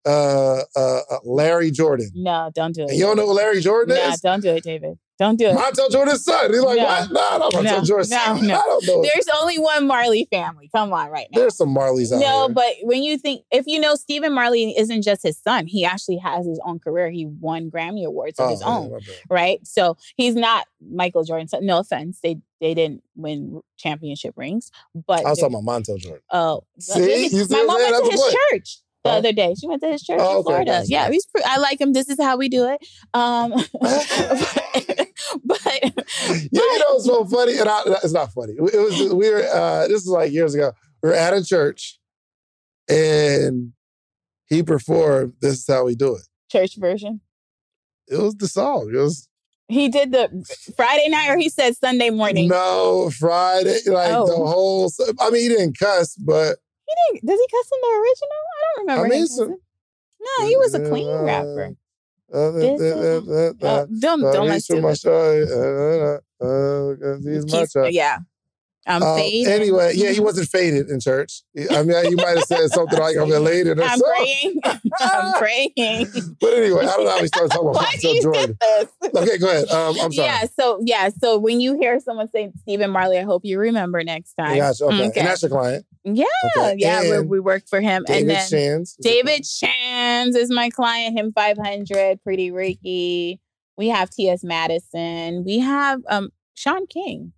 uh, uh, Larry Jordan. No, don't do it. And you don't know who Larry Jordan no, is? No, don't do it, David. Don't do it. Montel Jordan's son. He's like, no. what? No, no, Montel no, Jordan's no, son. No. I don't know. There's only one Marley family. Come on right now. There's some Marleys out there. No, here. But when you think... If you know, Stephen Marley isn't just his son. He actually has his own career. He won Grammy Awards of oh, his man, own. Right? So he's not Michael Jordan's son. No offense. They they didn't win championship rings. But I was talking about Montel Jordan. Oh. See? Well, my mom went to his point. church. The other day, she went to his church oh, in Florida. Okay, nice, yeah, nice. He's, I like him. This is how we do it. Um, but, but yeah, you know what's so funny? And I, it's not funny. It was we were uh, this was like years ago. We were at a church, and he performed "This Is How We Do It." Church version. It was the song. It was He did the Friday night, or he said Sunday morning? No, Friday. Like oh. the whole... I mean, he didn't cuss, but... He didn't... Does he cuss in the original? I don't remember. I mean, some, no, he was a clean uh, rapper. Uh, uh, uh, don't don't mess with it. Yeah. I'm um, faded. Anyway, yeah, he wasn't faded in church. I mean, you might have said something like, I'm elated or I'm something. I'm praying. I'm praying. But anyway, I don't know how we started talking about Why do you Jordan. This? Okay, go ahead. Um, I'm sorry. Yeah, so yeah, so when you hear someone say Stephen Marley, I hope you remember next time. Yes, okay. Mm, okay. And that's your client. Yeah, okay. yeah, we work for him. David and then Shand. David Shand is my client. Him five hundred, Pretty Ricky. We have T S Madison. We have um, Sean King,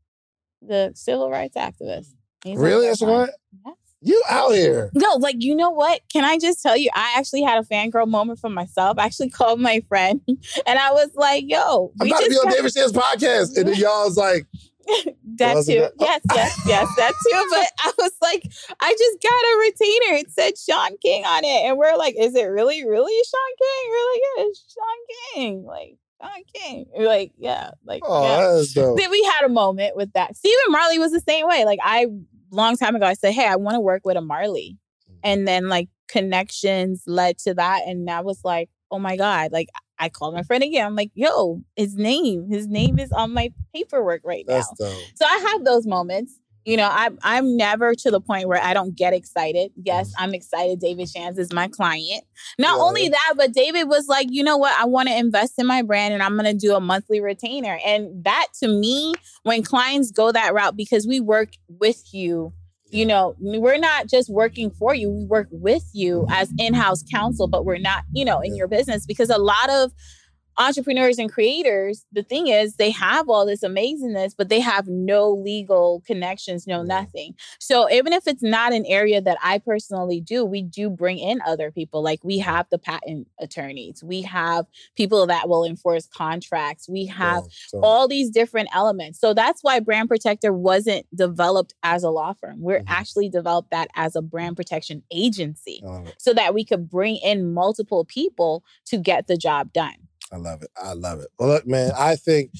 the civil rights activist. He's really? That's what? Yes. You out here. No, like, you know what? Can I just tell you, I actually had a fangirl moment for myself. I actually called my friend and I was like, yo. I'm about to be on David Shand's podcast. And then y'all's like... That too. That? Yes, yes, yes, that too. But I was like, I just got a retainer. It said Sean King on it. And we're like, is it really, really Sean King? Really? Yeah, it's Sean King. Like, Sean King. Like, yeah. Like, oh, yeah. Then we had a moment with that. Stephen Marley was the same way. Like, I, long time ago, I said, hey, I want to work with a Marley. And then, like, connections led to that. And I was like, oh my God. Like, I called my friend again. I'm like, yo, his name, his name is on my paperwork right now. That's dope. So I have those moments. You know, I'm, I'm never to the point where I don't get excited. Yes, I'm excited. David Shand is my client. Not yeah. only that, but David was like, you know what? I want to invest in my brand and I'm going to do a monthly retainer. And that to me, when clients go that route, because we work with you, you know, we're not just working for you. We work with you as in-house counsel, but we're not, you know, in yeah. your business, because a lot of entrepreneurs and creators, the thing is they have all this amazingness, but they have no legal connections, no nothing. So even if it's not an area that I personally do, we do bring in other people. Like, we have the patent attorneys. We have people that will enforce contracts. We have yeah, so. all these different elements. So that's why Brand Protector wasn't developed as a law firm. We're mm-hmm. actually developed that as a brand protection agency so that we could bring in multiple people to get the job done. I love it. I love it. Well, look, man, I think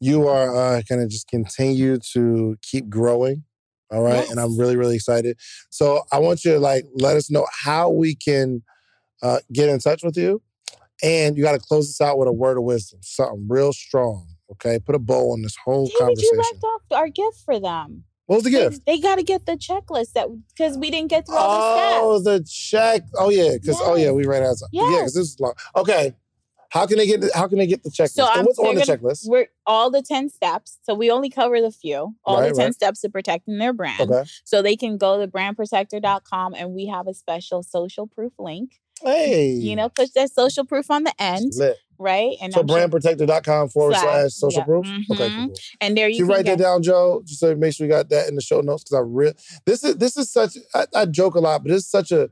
you are uh, going to just continue to keep growing. All right. Yes. And I'm really, really excited. So I want you to, like, let us know how we can uh, get in touch with you. And you got to close this out with a word of wisdom, something real strong. Okay. Put a bow on this whole David, conversation. You left off our gift for them. What was the gift? They, they got to get the checklist that because we didn't get through all the steps. Oh, the check. Oh, yeah. Because, yes. oh, yeah, we ran out of time. Yes. Yeah, because this is long. Okay. How can they get? The, how can they get the checklist? So what's on the checklist? We're all the ten steps. So we only cover the few. All right, the ten right. steps to protecting their brand. Okay. So they can go to brand protector dot com, and we have a special social proof link. Hey, you know, push that social proof on the end, Lit. right? And so brand protector dot com forward slash social yeah. proof. Mm-hmm. Okay, cool. And there you can, you write get- that down, Joe. Just so make sure you got that in the show notes, because I real this is this is such. I, I joke a lot, but it's such a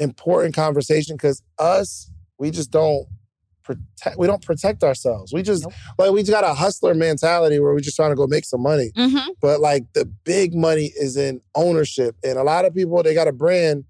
important conversation because us we just don't. Protect, we don't protect ourselves. We just, nope. like, we just got a hustler mentality where we're just trying to go make some money. Mm-hmm. But, like, the big money is in ownership. And a lot of people, they got a brand.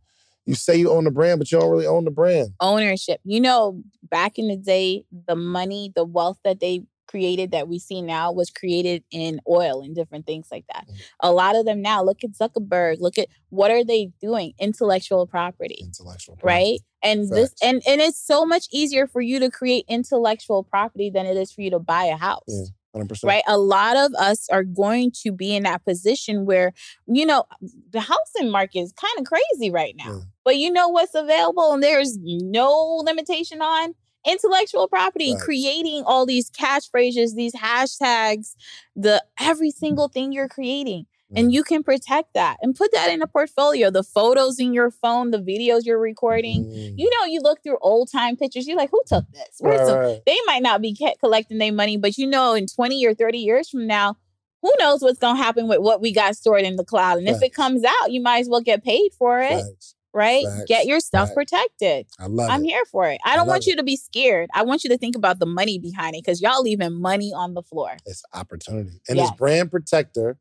You say you own the brand, but you don't really own the brand. Ownership. You know, back in the day, the money, the wealth that they created that we see now was created in oil and different things like that. Mm-hmm. A lot of them now, look at Zuckerberg, look at what are they doing? Intellectual property. Intellectual property. Right? And Facts. this and, and it's so much easier for you to create intellectual property than it is for you to buy a house. Yeah. one hundred percent. Right. A lot of us are going to be in that position where, you know, the housing market is kind of crazy right now, yeah. but you know what's available and there's no limitation on intellectual property, right. creating all these catchphrases, these hashtags, the every single thing you're creating. Yeah. And you can protect that and put that in a portfolio, the photos in your phone, the videos you're recording. Mm. You know, you look through old time pictures. You're like, who took this? Where's right, right. They might not be collecting their money, but you know, in twenty or thirty years from now, who knows what's going to happen with what we got stored in the cloud. And Facts. if it comes out, you might as well get paid for it. Facts. Right? Facts. Get your stuff Facts. protected. I love I'm it. here for it. I don't I want you it. to be scared. I want you to think about the money behind it because y'all leaving money on the floor. It's opportunity. And yes. it's brand protector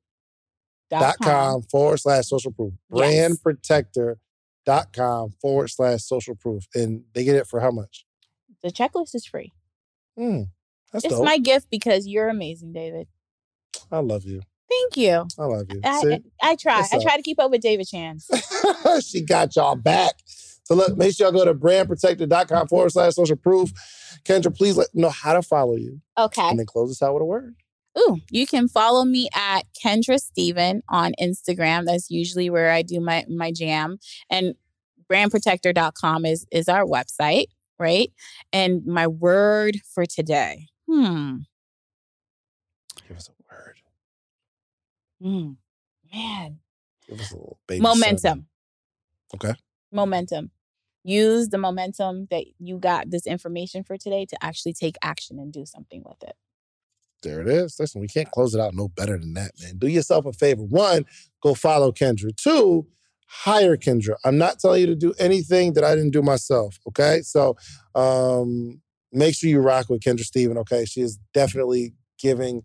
dot com forward slash social proof. Yes. brand protector dot com forward slash social proof. And they get it for how much? The checklist is free. Mm. That's it's dope. My gift because you're amazing, David. I love you. Thank you. I love you. I, I, I try. What's I up? Try to keep up with David Shand. She got y'all back. So look, make sure y'all go to brandprotector.com forward slash social proof. Kendra, please let me know how to follow you. Okay. And then close this out with a word. Ooh, you can follow me at Kendra Stevens on Instagram. That's usually where I do my, my jam. And brand protector dot com is, is our website, right? And my word for today. Hmm. Give us a word. Hmm. Man. Give us a little baby. Momentum. Seven. Okay. Momentum. Use the momentum that you got this information for today to actually take action and do something with it. There it is. Listen, we can't close it out no better than that, man. Do yourself a favor. One, go follow Kendra. Two, hire Kendra. I'm not telling you to do anything that I didn't do myself, okay? So um, make sure you rock with Kendra Stevens, okay? She is definitely giving,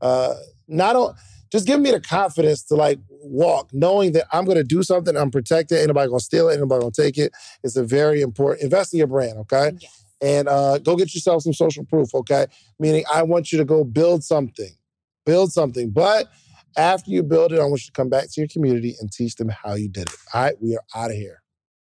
uh, not only, just giving me the confidence to like walk, knowing that I'm going to do something, I'm protected, ain't nobody going to steal it, ain't nobody going to take it. It's a very important, invest in your brand, okay? Yeah. And uh, go get yourself some social proof, okay? Meaning I want you to go build something. Build something. But after you build it, I want you to come back to your community and teach them how you did it. All right? We are out of here.